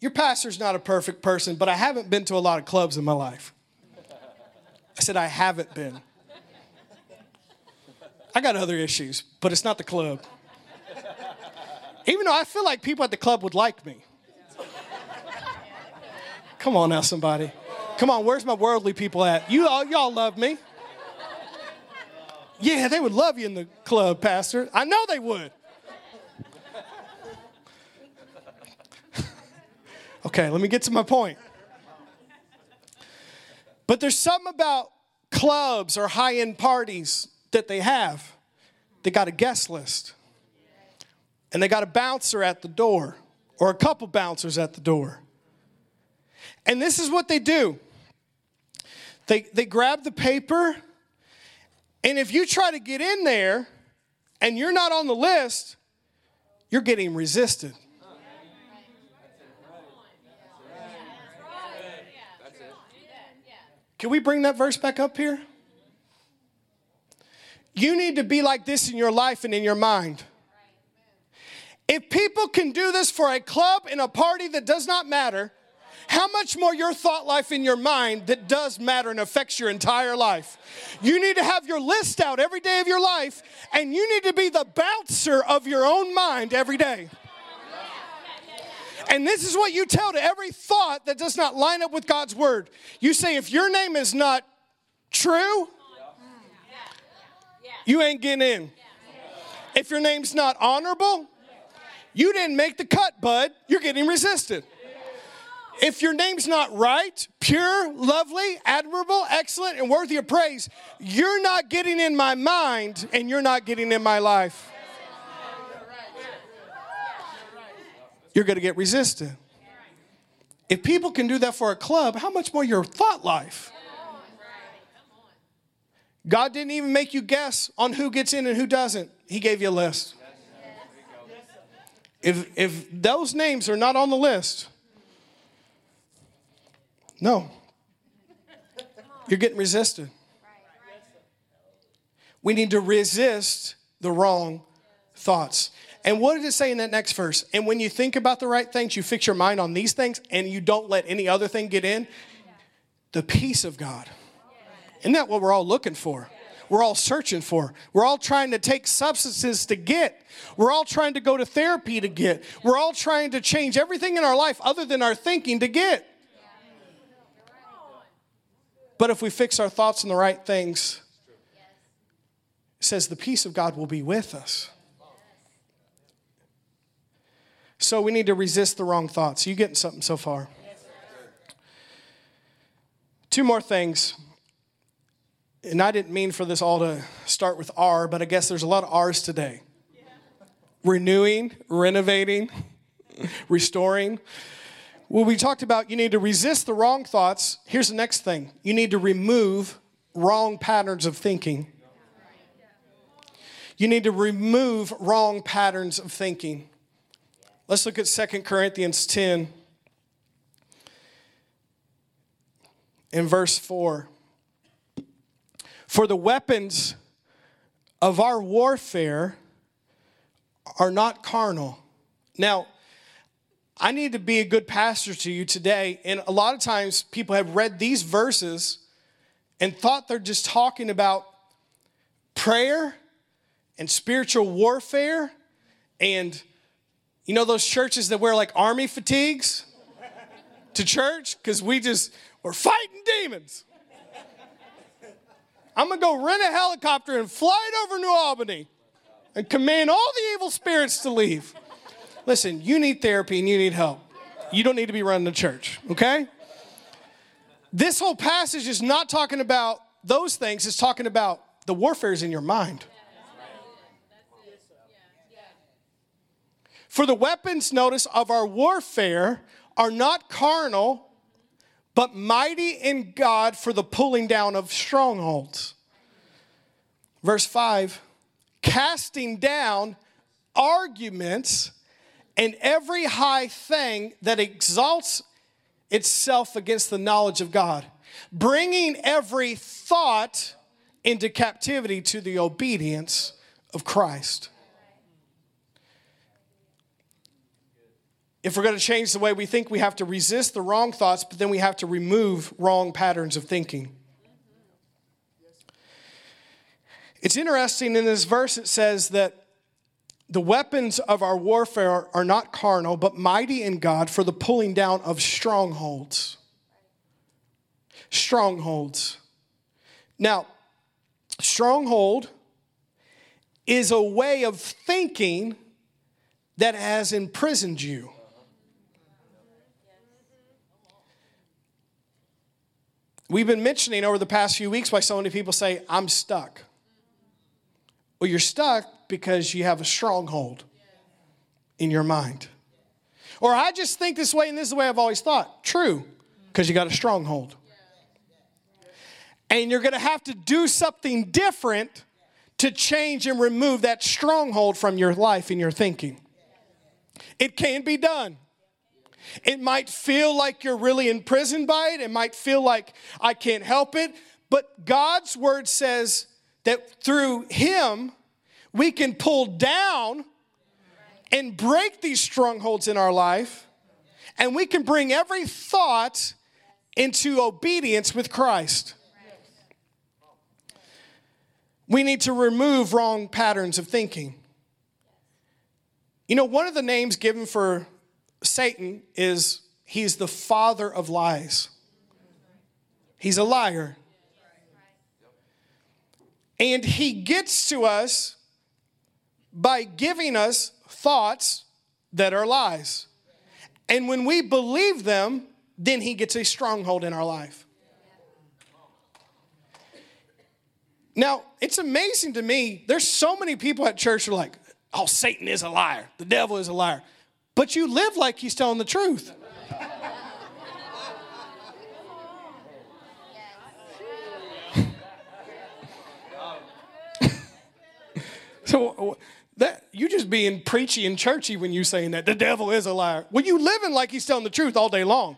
your pastor's not a perfect person, but I haven't been to a lot of clubs in my life. I said I haven't been. I got other issues, but it's not the club. Even though I feel like people at the club would like me. Come on now, somebody. Come on, where's my worldly people at? Y'all love me. Yeah, they would love you in the club, Pastor. I know they would. Okay, let me get to my point. But there's something about clubs or high-end parties that they have. They got a guest list. And they got a bouncer at the door, or a couple bouncers at the door. And this is what they do. They grab the paper, and if you try to get in there and you're not on the list, you're getting resisted. Can we bring that verse back up here? You need to be like this in your life and in your mind. If people can do this for a club and a party that does not matter, how much more your thought life in your mind that does matter and affects your entire life? You need to have your list out every day of your life, and you need to be the bouncer of your own mind every day. And this is what you tell to every thought that does not line up with God's word. You say, if your name is not true, you ain't getting in. If your name's not honorable, you didn't make the cut, bud. You're getting resisted. If your name's not right, pure, lovely, admirable, excellent, and worthy of praise, you're not getting in my mind, and you're not getting in my life. You're going to get resisted. If people can do that for a club, how much more your thought life? God didn't even make you guess on who gets in and who doesn't. He gave you a list. If those names are not on the list, no, you're getting resisted. We need to resist the wrong thoughts. And what did it say in that next verse? And when you think about the right things, you fix your mind on these things, and you don't let any other thing get in. The peace of God. Isn't that what we're all looking for? We're all searching for. We're all trying to take substances to get. We're all trying to go to therapy to get. We're all trying to change everything in our life other than our thinking to get. But if we fix our thoughts on the right things, it says the peace of God will be with us. So we need to resist the wrong thoughts. You getting something so far? Two more things. And I didn't mean for this all to start with R, but I guess there's a lot of R's today. Yeah. Renewing, renovating, restoring. Well, we talked about you need to resist the wrong thoughts. Here's the next thing. You need to remove wrong patterns of thinking. You need to remove wrong patterns of thinking. Let's look at 2 Corinthians 10 in verse 4. For the weapons of our warfare are not carnal. Now, I need to be a good pastor to you today. And a lot of times people have read these verses and thought they're just talking about prayer and spiritual warfare and, you know, those churches that wear like army fatigues to church because we're fighting demons. I'm going to go rent a helicopter and fly it over New Albany and command all the evil spirits to leave. Listen, you need therapy and you need help. You don't need to be running a church, okay? This whole passage is not talking about those things. It's talking about the warfare is in your mind. For the weapons, notice, of our warfare are not carnal, but mighty in God for the pulling down of strongholds. Verse 5, casting down arguments and every high thing that exalts itself against the knowledge of God, bringing every thought into captivity to the obedience of Christ. If we're going to change the way we think, we have to resist the wrong thoughts, but then we have to remove wrong patterns of thinking. It's interesting in this verse, it says that the weapons of our warfare are not carnal, but mighty in God for the pulling down of strongholds. Strongholds. Now, stronghold is a way of thinking that has imprisoned you. We've been mentioning over the past few weeks why so many people say, I'm stuck. Well, you're stuck because you have a stronghold in your mind. Or I just think this way and this is the way I've always thought. True, because you got a stronghold. And you're going to have to do something different to change and remove that stronghold from your life and your thinking. It can be done. It might feel like you're really imprisoned by it. It might feel like I can't help it. But God's word says that through him, we can pull down and break these strongholds in our life. And we can bring every thought into obedience with Christ. We need to remove wrong patterns of thinking. You know, one of the names given for Satan is he's the father of lies. He's a liar. And he gets to us by giving us thoughts that are lies. And when we believe them, then he gets a stronghold in our life. Now, it's amazing to me. There's so many people at church who are like, oh, Satan is a liar. The devil is a liar. But you live like he's telling the truth. So that you just being preachy and churchy when you saying that the devil is a liar. Well, you living like he's telling the truth all day long.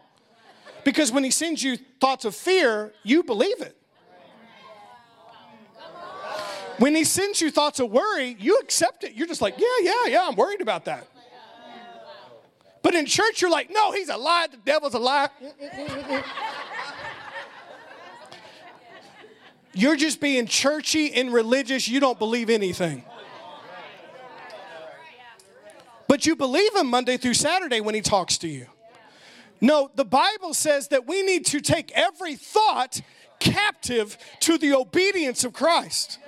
Because when he sends you thoughts of fear, you believe it. When he sends you thoughts of worry, you accept it. You're just like, yeah, I'm worried about that. But in church, you're like, no, he's a liar. The devil's a liar. You're just being churchy and religious. You don't believe anything. But you believe him Monday through Saturday when he talks to you. No, the Bible says that we need to take every thought captive to the obedience of Christ.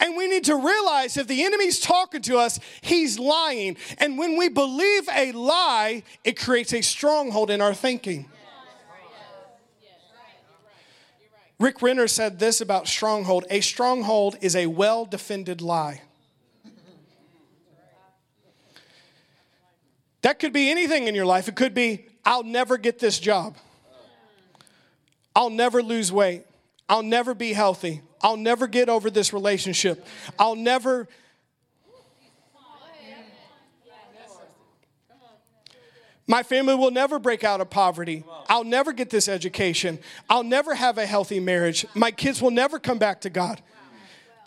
And we need to realize if the enemy's talking to us, he's lying. And when we believe a lie, it creates a stronghold in our thinking. Rick Renner said this about stronghold. A stronghold is a well-defended lie. That could be anything in your life. It could be, I'll never get this job. I'll never lose weight. I'll never be healthy. I'll never get over this relationship. I'll never. My family will never break out of poverty. I'll never get this education. I'll never have a healthy marriage. My kids will never come back to God.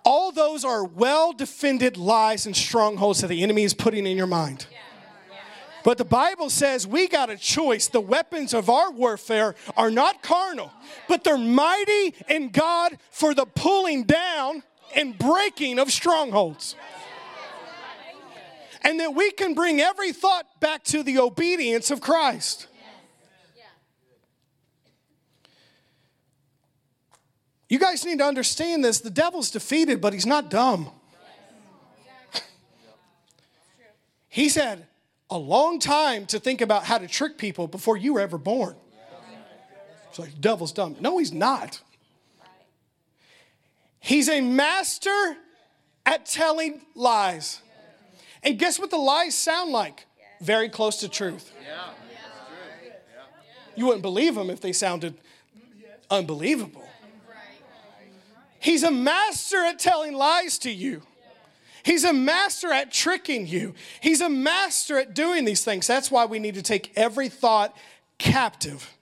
All those are well-defended lies and strongholds that the enemy is putting in your mind. But the Bible says we got a choice. The weapons of our warfare are not carnal, but they're mighty in God for the pulling down and breaking of strongholds. And that we can bring every thought back to the obedience of Christ. You guys need to understand this. The devil's defeated, but he's not dumb. He's had a long time to think about how to trick people before you were ever born. It's like, the devil's dumb. No, he's not. He's a master at telling lies. And guess what the lies sound like? Very close to truth. You wouldn't believe them if they sounded unbelievable. He's a master at telling lies to you. He's a master at tricking you. He's a master at doing these things. That's why we need to take every thought captive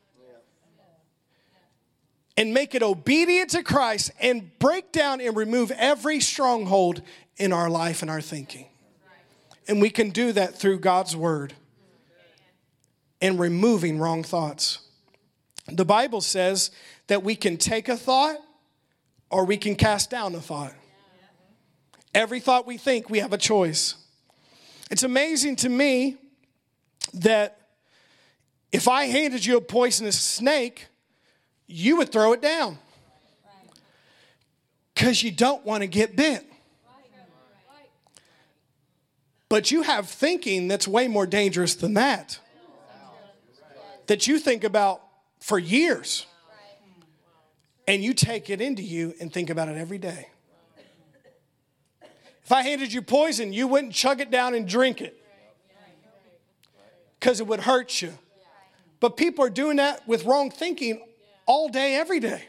and make it obedient to Christ and break down and remove every stronghold in our life and our thinking. And we can do that through God's word and removing wrong thoughts. The Bible says that we can take a thought or we can cast down a thought. Every thought we think, we have a choice. It's amazing to me that if I handed you a poisonous snake, you would throw it down because you don't want to get bit. But you have thinking that's way more dangerous than that, that you think about for years, and you take it into you and think about it every day. If I handed you poison, you wouldn't chug it down and drink it because it would hurt you. But people are doing that with wrong thinking all day, every day.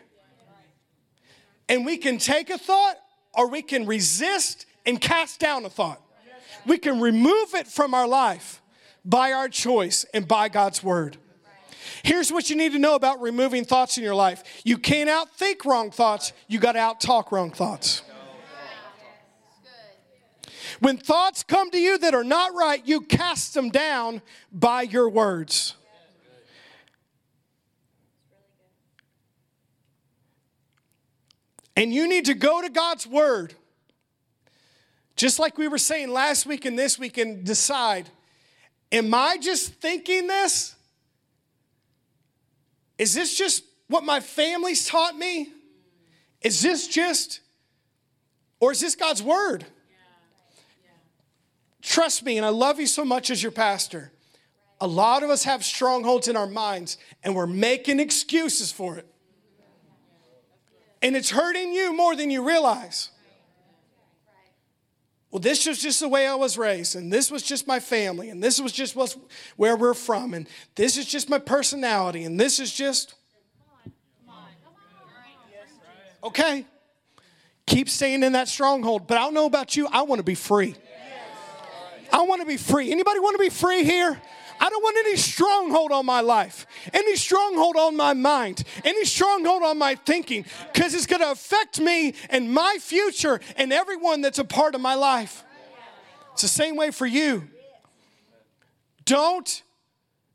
And we can take a thought or we can resist and cast down a thought. We can remove it from our life by our choice and by God's word. Here's what you need to know about removing thoughts in your life. You can't outthink wrong thoughts. You got to outtalk wrong thoughts. When thoughts come to you that are not right, you cast them down by your words. And you need to go to God's word, just like we were saying last week and this week, and decide, am I just thinking this? Is this just what my family's taught me? Is this just, or is this God's word? Trust me, and I love you so much as your pastor. A lot of us have strongholds in our minds, and we're making excuses for it. And it's hurting you more than you realize. Well, this was just the way I was raised, and this was just my family, and this was just where we're from, and this is just my personality, and this is just... Okay. Keep staying in that stronghold, but I don't know about you. I want to be free. I want to be free. Anybody want to be free here? I don't want any stronghold on my life, any stronghold on my mind, any stronghold on my thinking, because it's going to affect me and my future and everyone that's a part of my life. It's the same way for you. Don't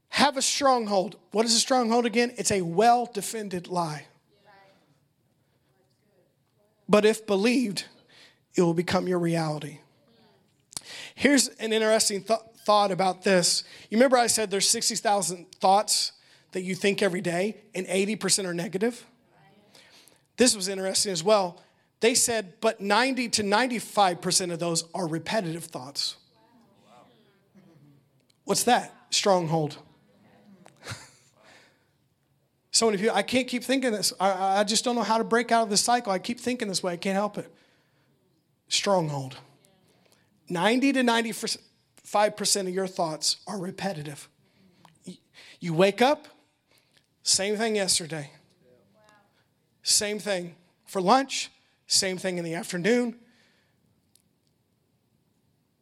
have a stronghold. What is a stronghold again? It's a well-defended lie. But if believed, it will become your reality. Here's an interesting thought about this. You remember I said there's 60,000 thoughts that you think every day, and 80% are negative? This was interesting as well. They said, but 90 to 95% of those are repetitive thoughts. What's that? Stronghold. So many people, I can't keep thinking this. I just don't know how to break out of this cycle. I keep thinking this way. I can't help it. Stronghold. 90 to 95% of your thoughts are repetitive. You wake up, same thing yesterday. Same thing for lunch, same thing in the afternoon.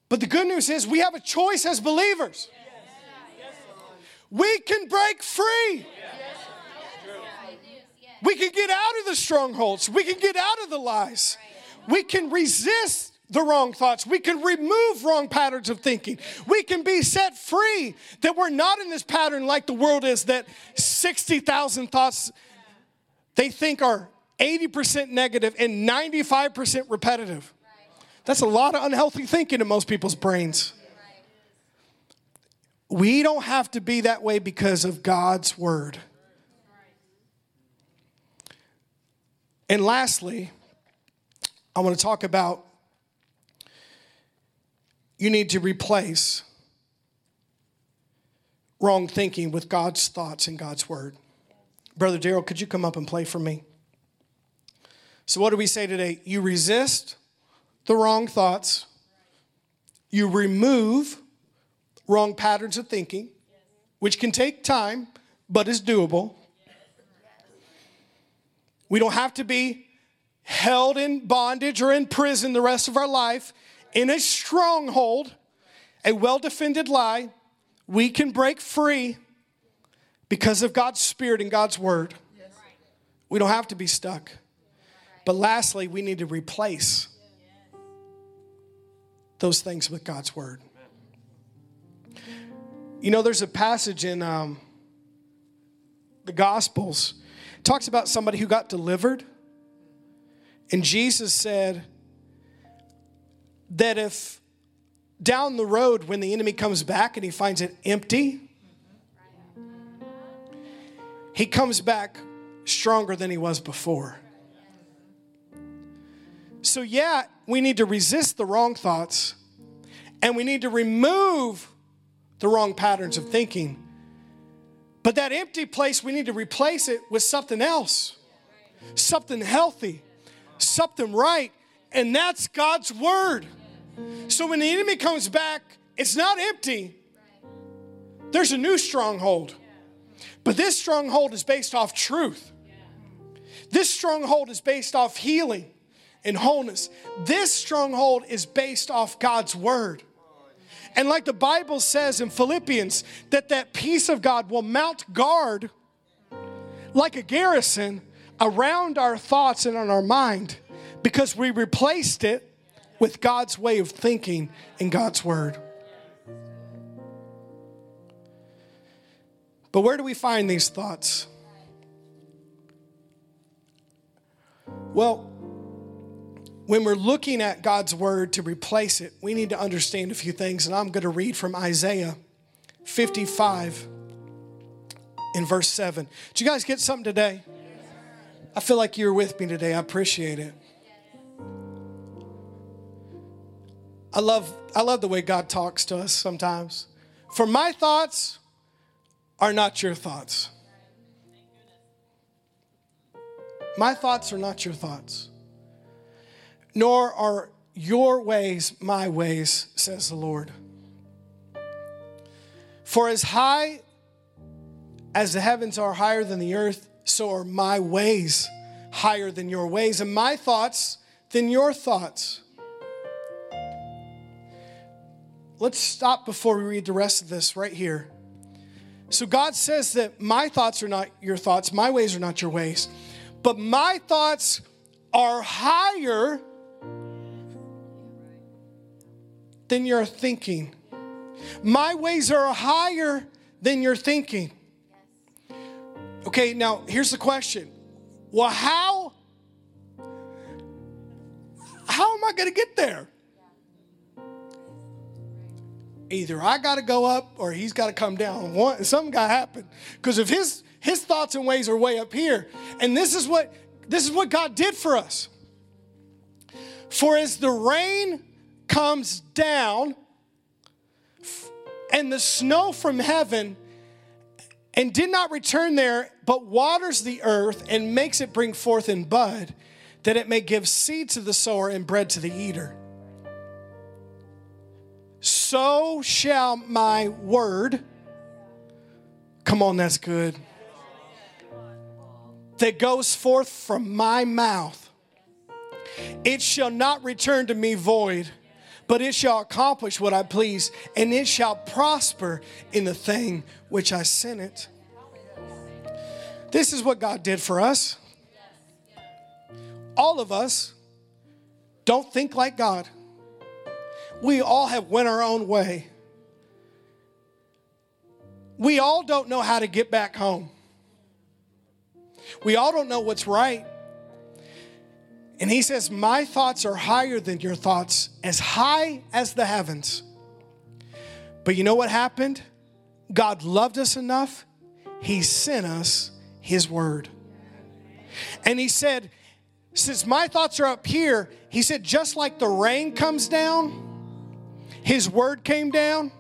But the good news is we have a choice as believers. We can break free. We can get out of the strongholds. We can get out of the lies. We can resist the wrong thoughts. We can remove wrong patterns of thinking. We can be set free that we're not in this pattern like the world is, that 60,000 thoughts they think are 80% negative and 95% repetitive. That's a lot of unhealthy thinking in most people's brains. We don't have to be that way because of God's word. And lastly, I want to talk about you need to replace wrong thinking with God's thoughts and God's word. Brother Darrell, could you come up and play for me? So what do we say today? You resist the wrong thoughts. You remove wrong patterns of thinking, which can take time, but is doable. We don't have to be held in bondage or in prison the rest of our life in a stronghold, a well-defended lie, we can break free because of God's Spirit and God's Word. We don't have to be stuck. But lastly, we need to replace those things with God's Word. You know, there's a passage in the Gospels. It talks about somebody who got delivered. And Jesus said that if down the road when the enemy comes back and he finds it empty, he comes back stronger than he was before. So yeah, we need to resist the wrong thoughts and we need to remove the wrong patterns of thinking. But that empty place, we need to replace it with something else, something healthy, something right, and that's God's Word. So when the enemy comes back, it's not empty. There's a new stronghold. But this stronghold is based off truth. This stronghold is based off healing and wholeness. This stronghold is based off God's Word. And like the Bible says in Philippians, that peace of God will mount guard like a garrison around our thoughts and on our mind because we replaced it with God's way of thinking and God's Word. But where do we find these thoughts? Well, when we're looking at God's Word to replace it, we need to understand a few things, and I'm going to read from Isaiah 55 in verse 7. Did you guys get something today? I feel like you were with me today. I appreciate it. I love the way God talks to us sometimes. For my thoughts are not your thoughts. My thoughts are not your thoughts. Nor are your ways my ways, says the Lord. For as high as the heavens are higher than the earth, so are my ways higher than your ways, and my thoughts than your thoughts. Let's stop before we read the rest of this right here. So God says that my thoughts are not your thoughts. My ways are not your ways. But my thoughts are higher than your thinking. My ways are higher than your thinking. Okay, now here's the question. Well, how am I going to get there? Either I got to go up or he's got to come down. Something got to happen. Because if his thoughts and ways are way up here. And this is what God did for us. For as the rain comes down and the snow from heaven and did not return there, but waters the earth and makes it bring forth in bud, that it may give seed to the sower and bread to the eater. So shall my word, come on, that's good, that goes forth from my mouth. It shall not return to me void, but it shall accomplish what I please, and it shall prosper in the thing which I sent it. This is what God did for us. All of us don't think like God. We all have went our own way. We all don't know how to get back home. We all don't know what's right. And he says, my thoughts are higher than your thoughts, as high as the heavens. But you know what happened? God loved us enough. He sent us his word. And he said, since my thoughts are up here, he said, just like the rain comes down, his word came down.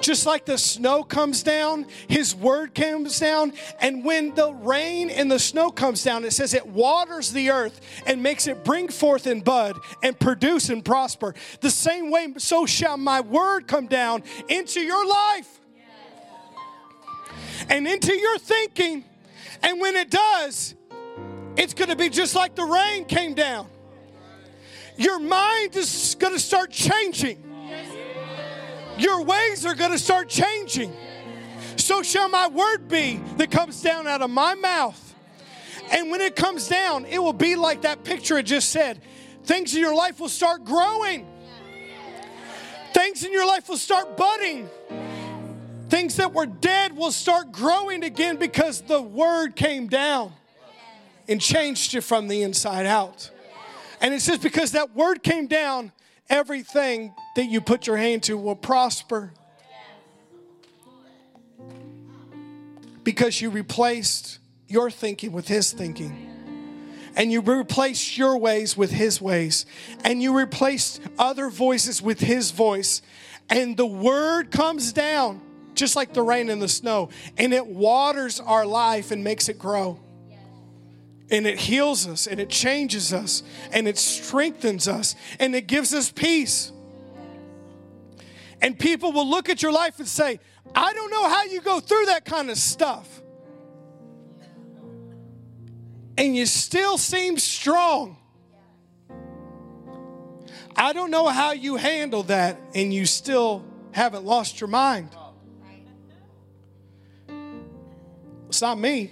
Just like the snow comes down, his word comes down. And when the rain and the snow comes down, it says it waters the earth and makes it bring forth in bud and produce and prosper. The same way, so shall my word come down into your life and into your thinking. And when it does, It's going to be just like the rain came down. Your mind is going to start changing. Your ways are going to start changing. So shall my word be that comes down out of my mouth. And when it comes down, it will be like that picture I just said. Things in your life will start growing. Things in your life will start budding. Things that were dead will start growing again because the word came down and changed you from the inside out. And it's just because that word came down, everything that you put your hand to will prosper. Because you replaced your thinking with his thinking. And you replaced your ways with his ways. And you replaced other voices with his voice. And the word comes down just like the rain and the snow. And it waters our life and makes it grow. And it heals us. And it changes us. And it strengthens us. And it gives us peace. And people will look at your life and say, I don't know how you go through that kind of stuff. And you still seem strong. I don't know how you handle that and you still haven't lost your mind. It's not me.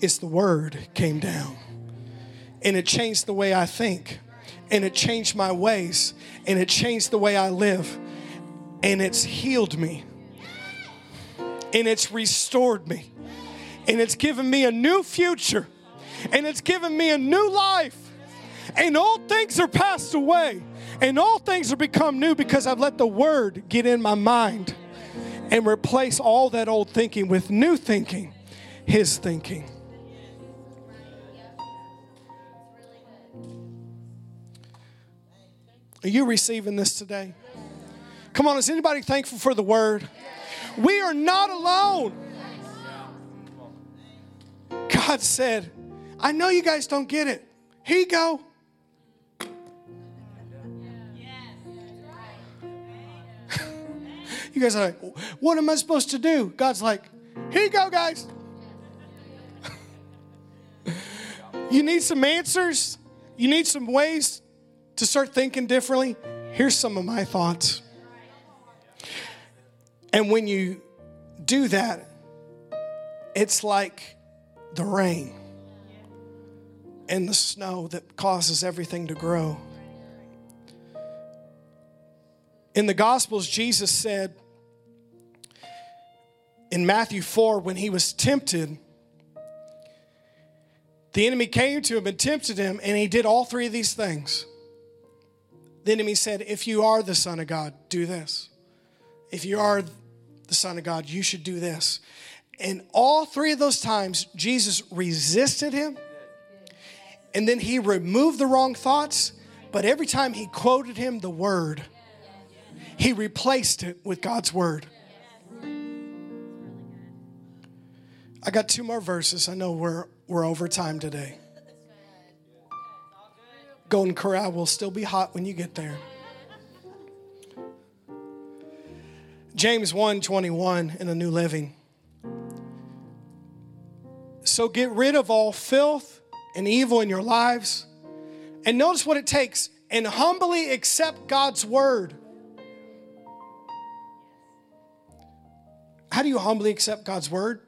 It's the word came down. And it changed the way I think. And it changed my ways. And it changed the way I live. And it's healed me. And it's restored me. And it's given me a new future. And it's given me a new life. And old things are passed away. And all things are become new because I've let the word get in my mind and replace all that old thinking with new thinking, his thinking. Are you receiving this today? Come on, is anybody thankful for the word? We are not alone. God said, I know you guys don't get it. Here you go. You guys are like, what am I supposed to do? God's like, here you go, guys. You need some answers. You need some ways to start thinking differently. Here's some of my thoughts. And when you do that, it's like the rain and the snow that causes everything to grow. In the Gospels, Jesus said in Matthew 4, when he was tempted, the enemy came to him and tempted him, and he did all three of these things. The enemy said, if you are the Son of God, do this. If you are the Son of God, you should do this. And all three of those times, Jesus resisted him. And then he removed the wrong thoughts. But every time he quoted him the word, he replaced it with God's word. I got two more verses. I know we're over time today. Golden Corral will still be hot when you get there. James 1:21 in the New Living. So get rid of all filth and evil in your lives. And notice what it takes. And humbly accept God's word. How do you humbly accept God's word?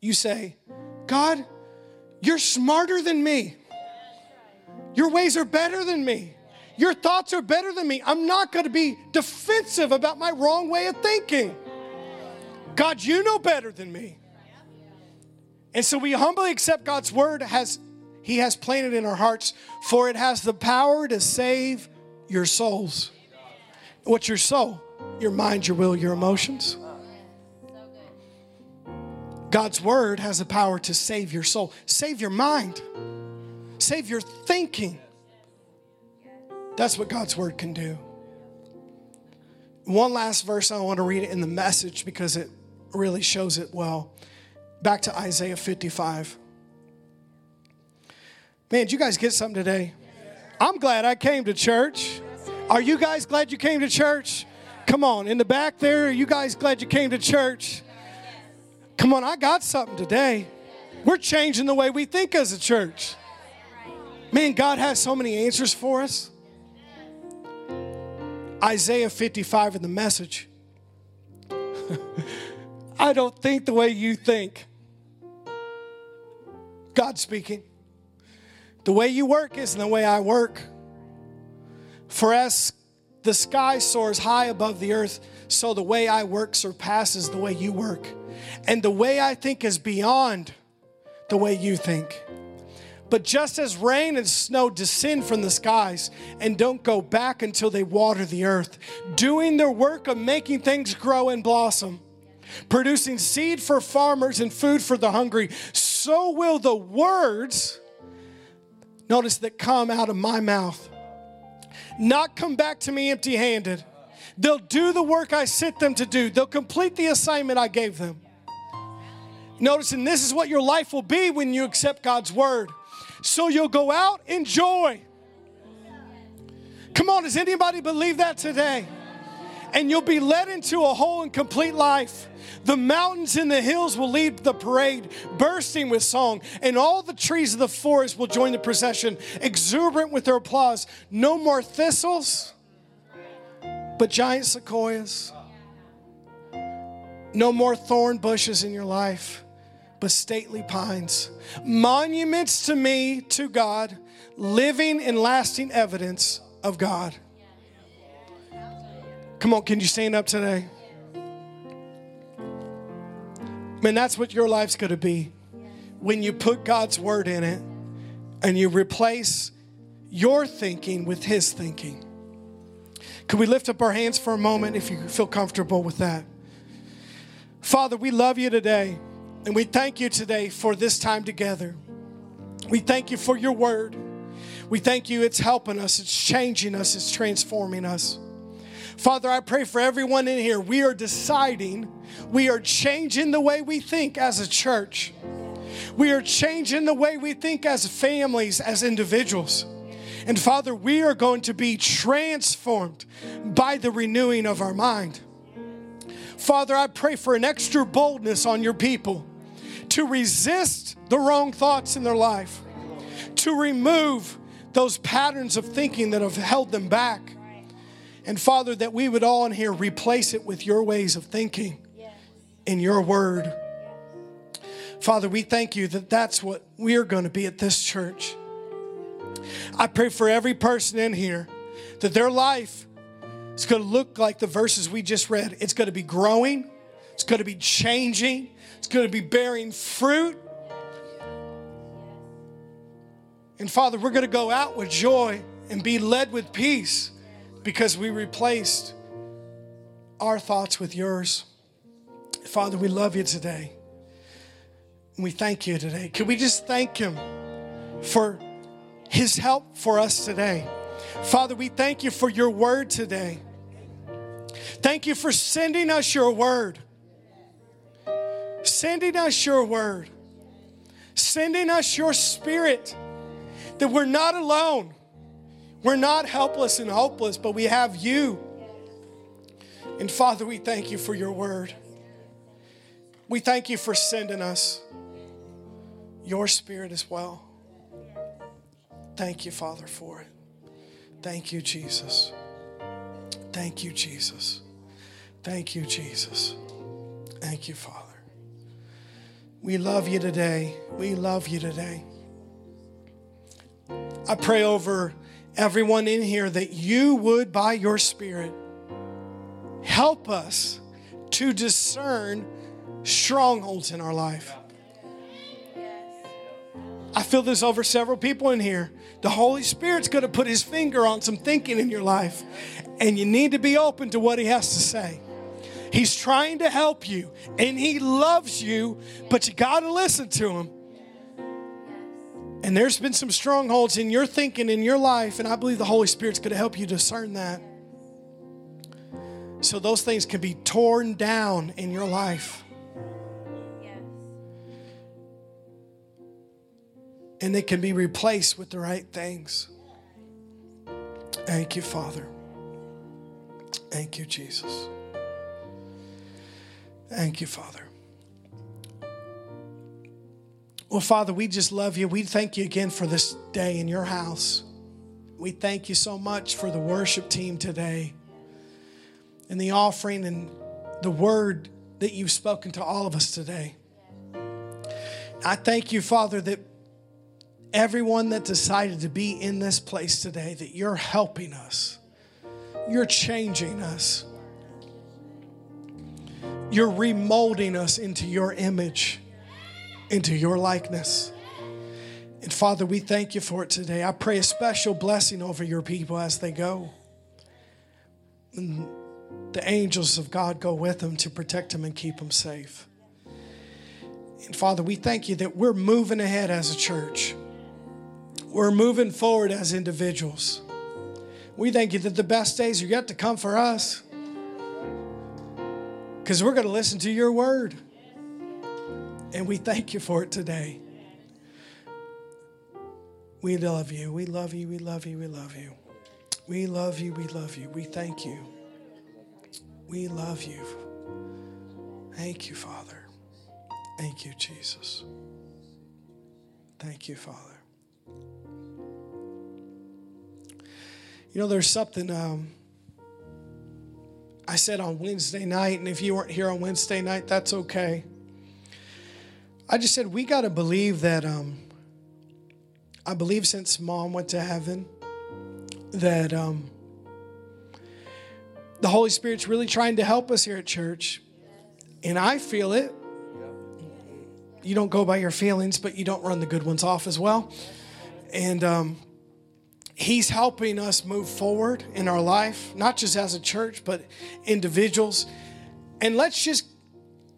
You say, God, you're smarter than me. Your ways are better than me. Your thoughts are better than me. I'm not going to be defensive about my wrong way of thinking. God, you know better than me. And so we humbly accept God's word as he has planted in our hearts, for it has the power to save your souls. What's your soul? Your mind, your will, your emotions. God's word has the power to save your soul. Save your mind. Save your thinking. That's what God's word can do. One last verse, I want to read it in the Message because it really shows it well. Back to Isaiah 55. Man, did you guys get something today? I'm glad I came to church. Are you guys glad you came to church? Come on, in the back there, are you guys glad you came to church? Come on, I got something today. We're changing the way we think as a church. Man, God has so many answers for us. Isaiah 55 in the Message. I don't think the way you think. God speaking. The way you work isn't the way I work. For as the sky soars high above the earth, so the way I work surpasses the way you work. And the way I think is beyond the way you think. But just as rain and snow descend from the skies and don't go back until they water the earth, doing their work of making things grow and blossom, producing seed for farmers and food for the hungry, so will the words, notice, that come out of my mouth. Not come back to me empty-handed. They'll do the work I sent them to do. They'll complete the assignment I gave them. Notice, and this is what your life will be when you accept God's word. So you'll go out in joy. Come on, does anybody believe that today? And you'll be led into a whole and complete life. The mountains and the hills will lead the parade, bursting with song. And all the trees of the forest will join the procession, exuberant with their applause. No more thistles, but giant sequoias. No more thorn bushes in your life, but stately pines. Monuments to me, to God, living and lasting evidence of God. Come on, can you stand up today? Man, that's what your life's going to be when you put God's word in it and you replace your thinking with his thinking. Could we lift up our hands for a moment if you feel comfortable with that? Father, we love you today, and we thank you today for this time together. We thank you for your word. We thank you it's helping us, it's changing us, it's transforming us. Father, I pray for everyone in here. We are deciding, we are changing the way we think as a church. We are changing the way we think as families, as individuals. And Father, we are going to be transformed by the renewing of our mind. Father, I pray for an extra boldness on your people to resist the wrong thoughts in their life, to remove those patterns of thinking that have held them back. And Father, that we would all in here replace it with your ways of thinking in your word. Father, we thank you that that's what we're going to be at this church. I pray for every person in here that their life it's going to look like the verses we just read. It's going to be growing. It's going to be changing. It's going to be bearing fruit. And Father, we're going to go out with joy and be led with peace because we replaced our thoughts with yours. Father, we love you today. And we thank you today. Can we just thank him for his help for us today? Father, we thank you for your word today. Thank you for sending us your word. Sending us your word. Sending us your spirit. That we're not alone. We're not helpless and hopeless, but we have you. And Father, we thank you for your word. We thank you for sending us your spirit as well. Thank you, Father, for it. Thank you, Jesus. Thank you, Jesus. Thank you, Jesus. Thank you, Father. We love you today. We love you today. I pray over everyone in here that you would, by your Spirit, help us to discern strongholds in our life. I feel this over several people in here. The Holy Spirit's going to put his finger on some thinking in your life, and you need to be open to what he has to say. He's trying to help you, and he loves you, but you got to listen to him. And there's been some strongholds in your thinking, in your life, and I believe the Holy Spirit's going to help you discern that. So those things can be torn down in your life. And they can be replaced with the right things. Thank you, Father. Thank you, Jesus. Thank you, Father. Well, Father, we just love you. We thank you again for this day in your house. We thank you so much for the worship team today and the offering and the word that you've spoken to all of us today. I thank you, Father, that everyone that decided to be in this place today, that you're helping us. You're changing us. You're remolding us into your image, into your likeness. And Father, we thank you for it today. I pray a special blessing over your people as they go. And the angels of God go with them to protect them and keep them safe. And Father, we thank you that we're moving ahead as a church. We're moving forward as individuals. We thank you that the best days are yet to come for us, because we're going to listen to your word. And we thank you for it today. We love you. We love you. We love you. We love you. We love you. We love you. We thank you. We love you. Thank you, Father. Thank you, Jesus. Thank you, Father. You know, there's something... I said on Wednesday night, and if you weren't here on Wednesday night, that's okay. I just said we got to believe that, I believe since Mom went to heaven, that the Holy Spirit's really trying to help us here at church. And I feel it. You don't go by your feelings, but you don't run the good ones off as well. And He's helping us move forward in our life, not just as a church, but individuals. And let's just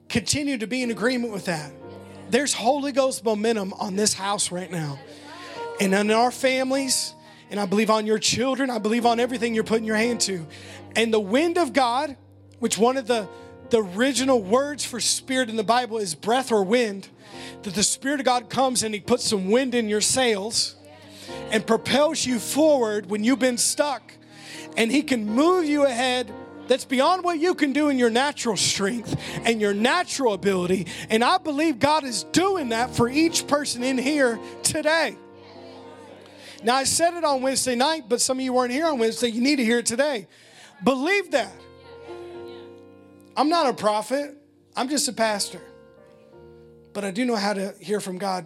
continue to be in agreement with that. There's Holy Ghost momentum on this house right now. And on our families, and I believe on your children, I believe on everything you're putting your hand to. And the wind of God, which one of the original words for spirit in the Bible is breath or wind, that the Spirit of God comes and He puts some wind in your sails and propels you forward when you've been stuck. And He can move you ahead that's beyond what you can do in your natural strength and your natural ability. And I believe God is doing that for each person in here today. Now, I said it on Wednesday night, but some of you weren't here on Wednesday. You need to hear it today. Believe that. I'm not a prophet. I'm just a pastor. But I do know how to hear from God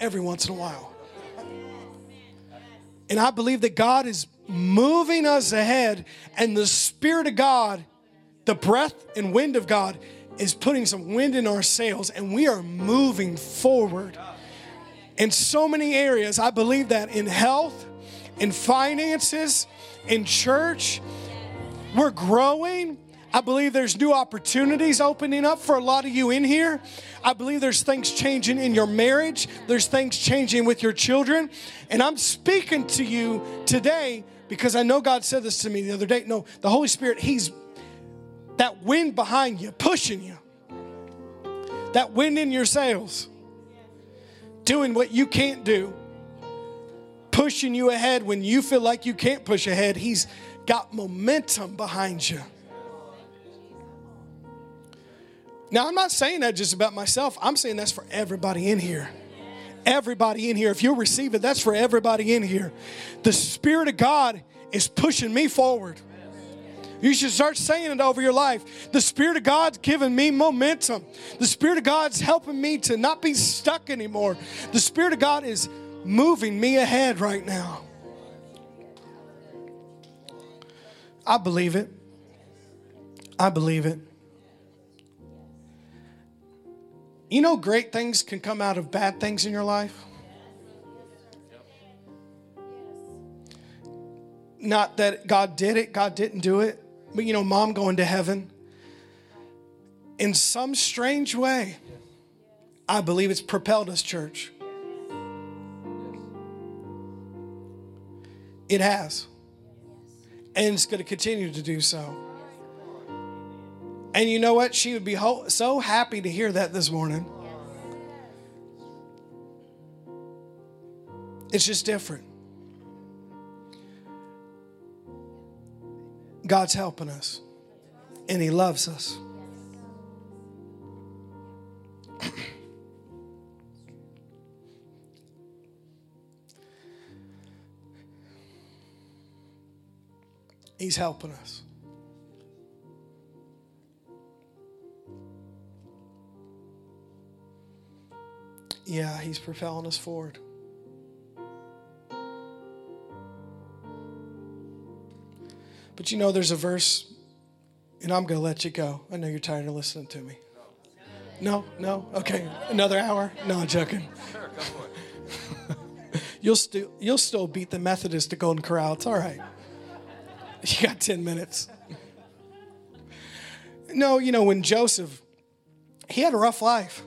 every once in a while. And I believe that God is moving us ahead, and the Spirit of God, the breath and wind of God, is putting some wind in our sails, and we are moving forward in so many areas. I believe that in health, in finances, in church, we're growing. I believe there's new opportunities opening up for a lot of you in here. I believe there's things changing in your marriage. There's things changing with your children. And I'm speaking to you today because I know God said this to me the other day. No, the Holy Spirit, He's that wind behind you, pushing you. That wind in your sails. Doing what you can't do. Pushing you ahead when you feel like you can't push ahead. He's got momentum behind you. Now, I'm not saying that just about myself. I'm saying that's for everybody in here. Everybody in here. If you'll receive it, that's for everybody in here. The Spirit of God is pushing me forward. You should start saying it over your life. The Spirit of God's giving me momentum. The Spirit of God's helping me to not be stuck anymore. The Spirit of God is moving me ahead right now. I believe it. I believe it. You know, great things can come out of bad things in your life. Not that God did it, God didn't do it. But you know, Mom going to heaven. In some strange way, I believe it's propelled us, church. It has. And it's going to continue to do so. And you know what? She would be so happy to hear that this morning. It's just different. God's helping us. And He loves us. He's helping us. Yeah, he's propelling us forward. But you know, there's a verse, and I'm going to let you go. I know you're tired of listening to me. No? Okay, another hour? No, I'm joking. Sure, go for it. You'll still beat the Methodist to Golden Corral. It's all right. You got 10 minutes. No, you know, when Joseph, he had a rough life.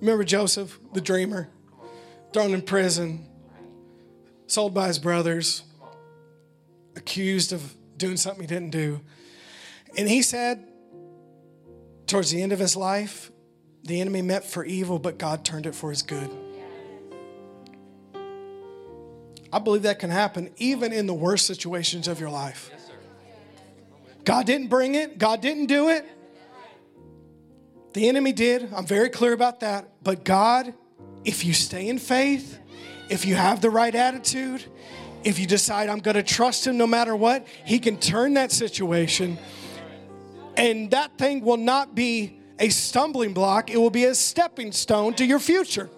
Remember Joseph, the dreamer, thrown in prison, sold by his brothers, accused of doing something he didn't do. And he said, towards the end of his life, the enemy meant for evil, but God turned it for his good. I believe that can happen even in the worst situations of your life. God didn't bring it. God didn't do it. The enemy did. I'm very clear about that. But God, if you stay in faith, if you have the right attitude, if you decide I'm going to trust him no matter what, he can turn that situation. And that thing will not be a stumbling block. It will be a stepping stone to your future.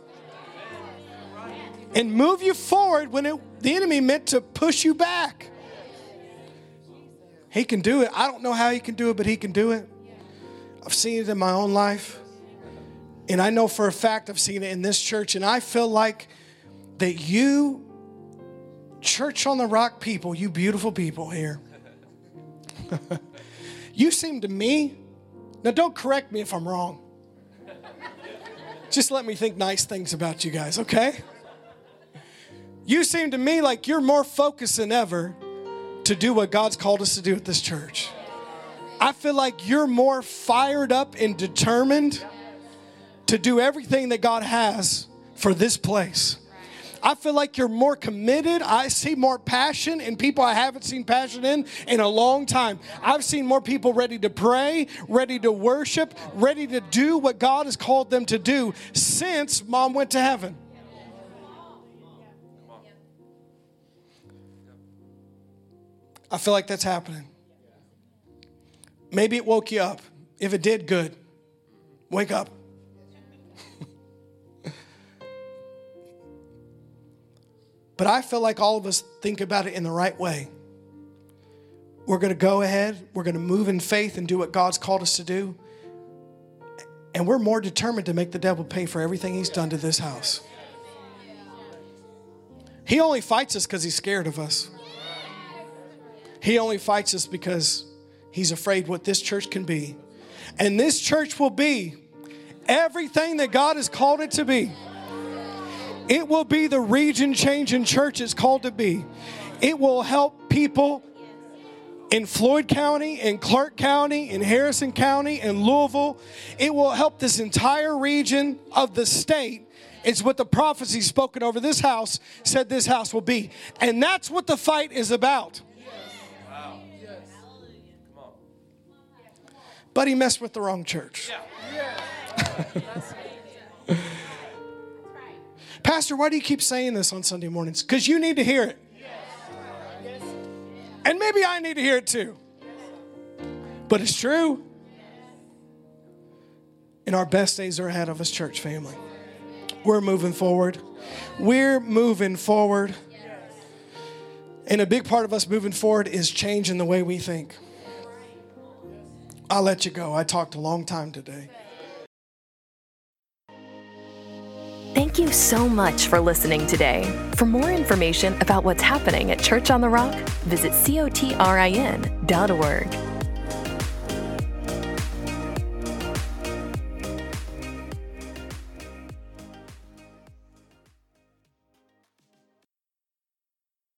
And move you forward when the enemy meant to push you back. He can do it. I don't know how he can do it, but he can do it. I've seen it in my own life. And I know for a fact I've seen it in this church. And I feel like that you, Church on the Rock people, you beautiful people here. You seem to me, now don't correct me if I'm wrong. Just let me think nice things about you guys, okay? You seem to me like you're more focused than ever to do what God's called us to do at this church. I feel like you're more fired up and determined to do everything that God has for this place. I feel like you're more committed. I see more passion in people I haven't seen passion in a long time. I've seen more people ready to pray, ready to worship, ready to do what God has called them to do since Mom went to heaven. I feel like that's happening. Maybe it woke you up. If it did, good. Wake up. But I feel like all of us think about it in the right way. We're going to go ahead. We're going to move in faith and do what God's called us to do. And we're more determined to make the devil pay for everything he's done to this house. He only fights us because he's scared of us. He only fights us because he's afraid what this church can be. And this church will be everything that God has called it to be. It will be the region-changing church it's called to be. It will help people in Floyd County, in Clark County, in Harrison County, in Louisville. It will help this entire region of the state. It's what the prophecy spoken over this house said this house will be. And that's what the fight is about. Wow. Yes. Come on. But he messed with the wrong church. Yeah. Pastor, why do you keep saying this on Sunday mornings? Because you need to hear it. Yes. And maybe I need to hear it too. But it's true. And our best days are ahead of us, church family. We're moving forward. We're moving forward. And a big part of us moving forward is changing the way we think. I'll let you go. I talked a long time today. Thank you so much for listening today. For more information about what's happening at Church on the Rock, visit cotrin.org.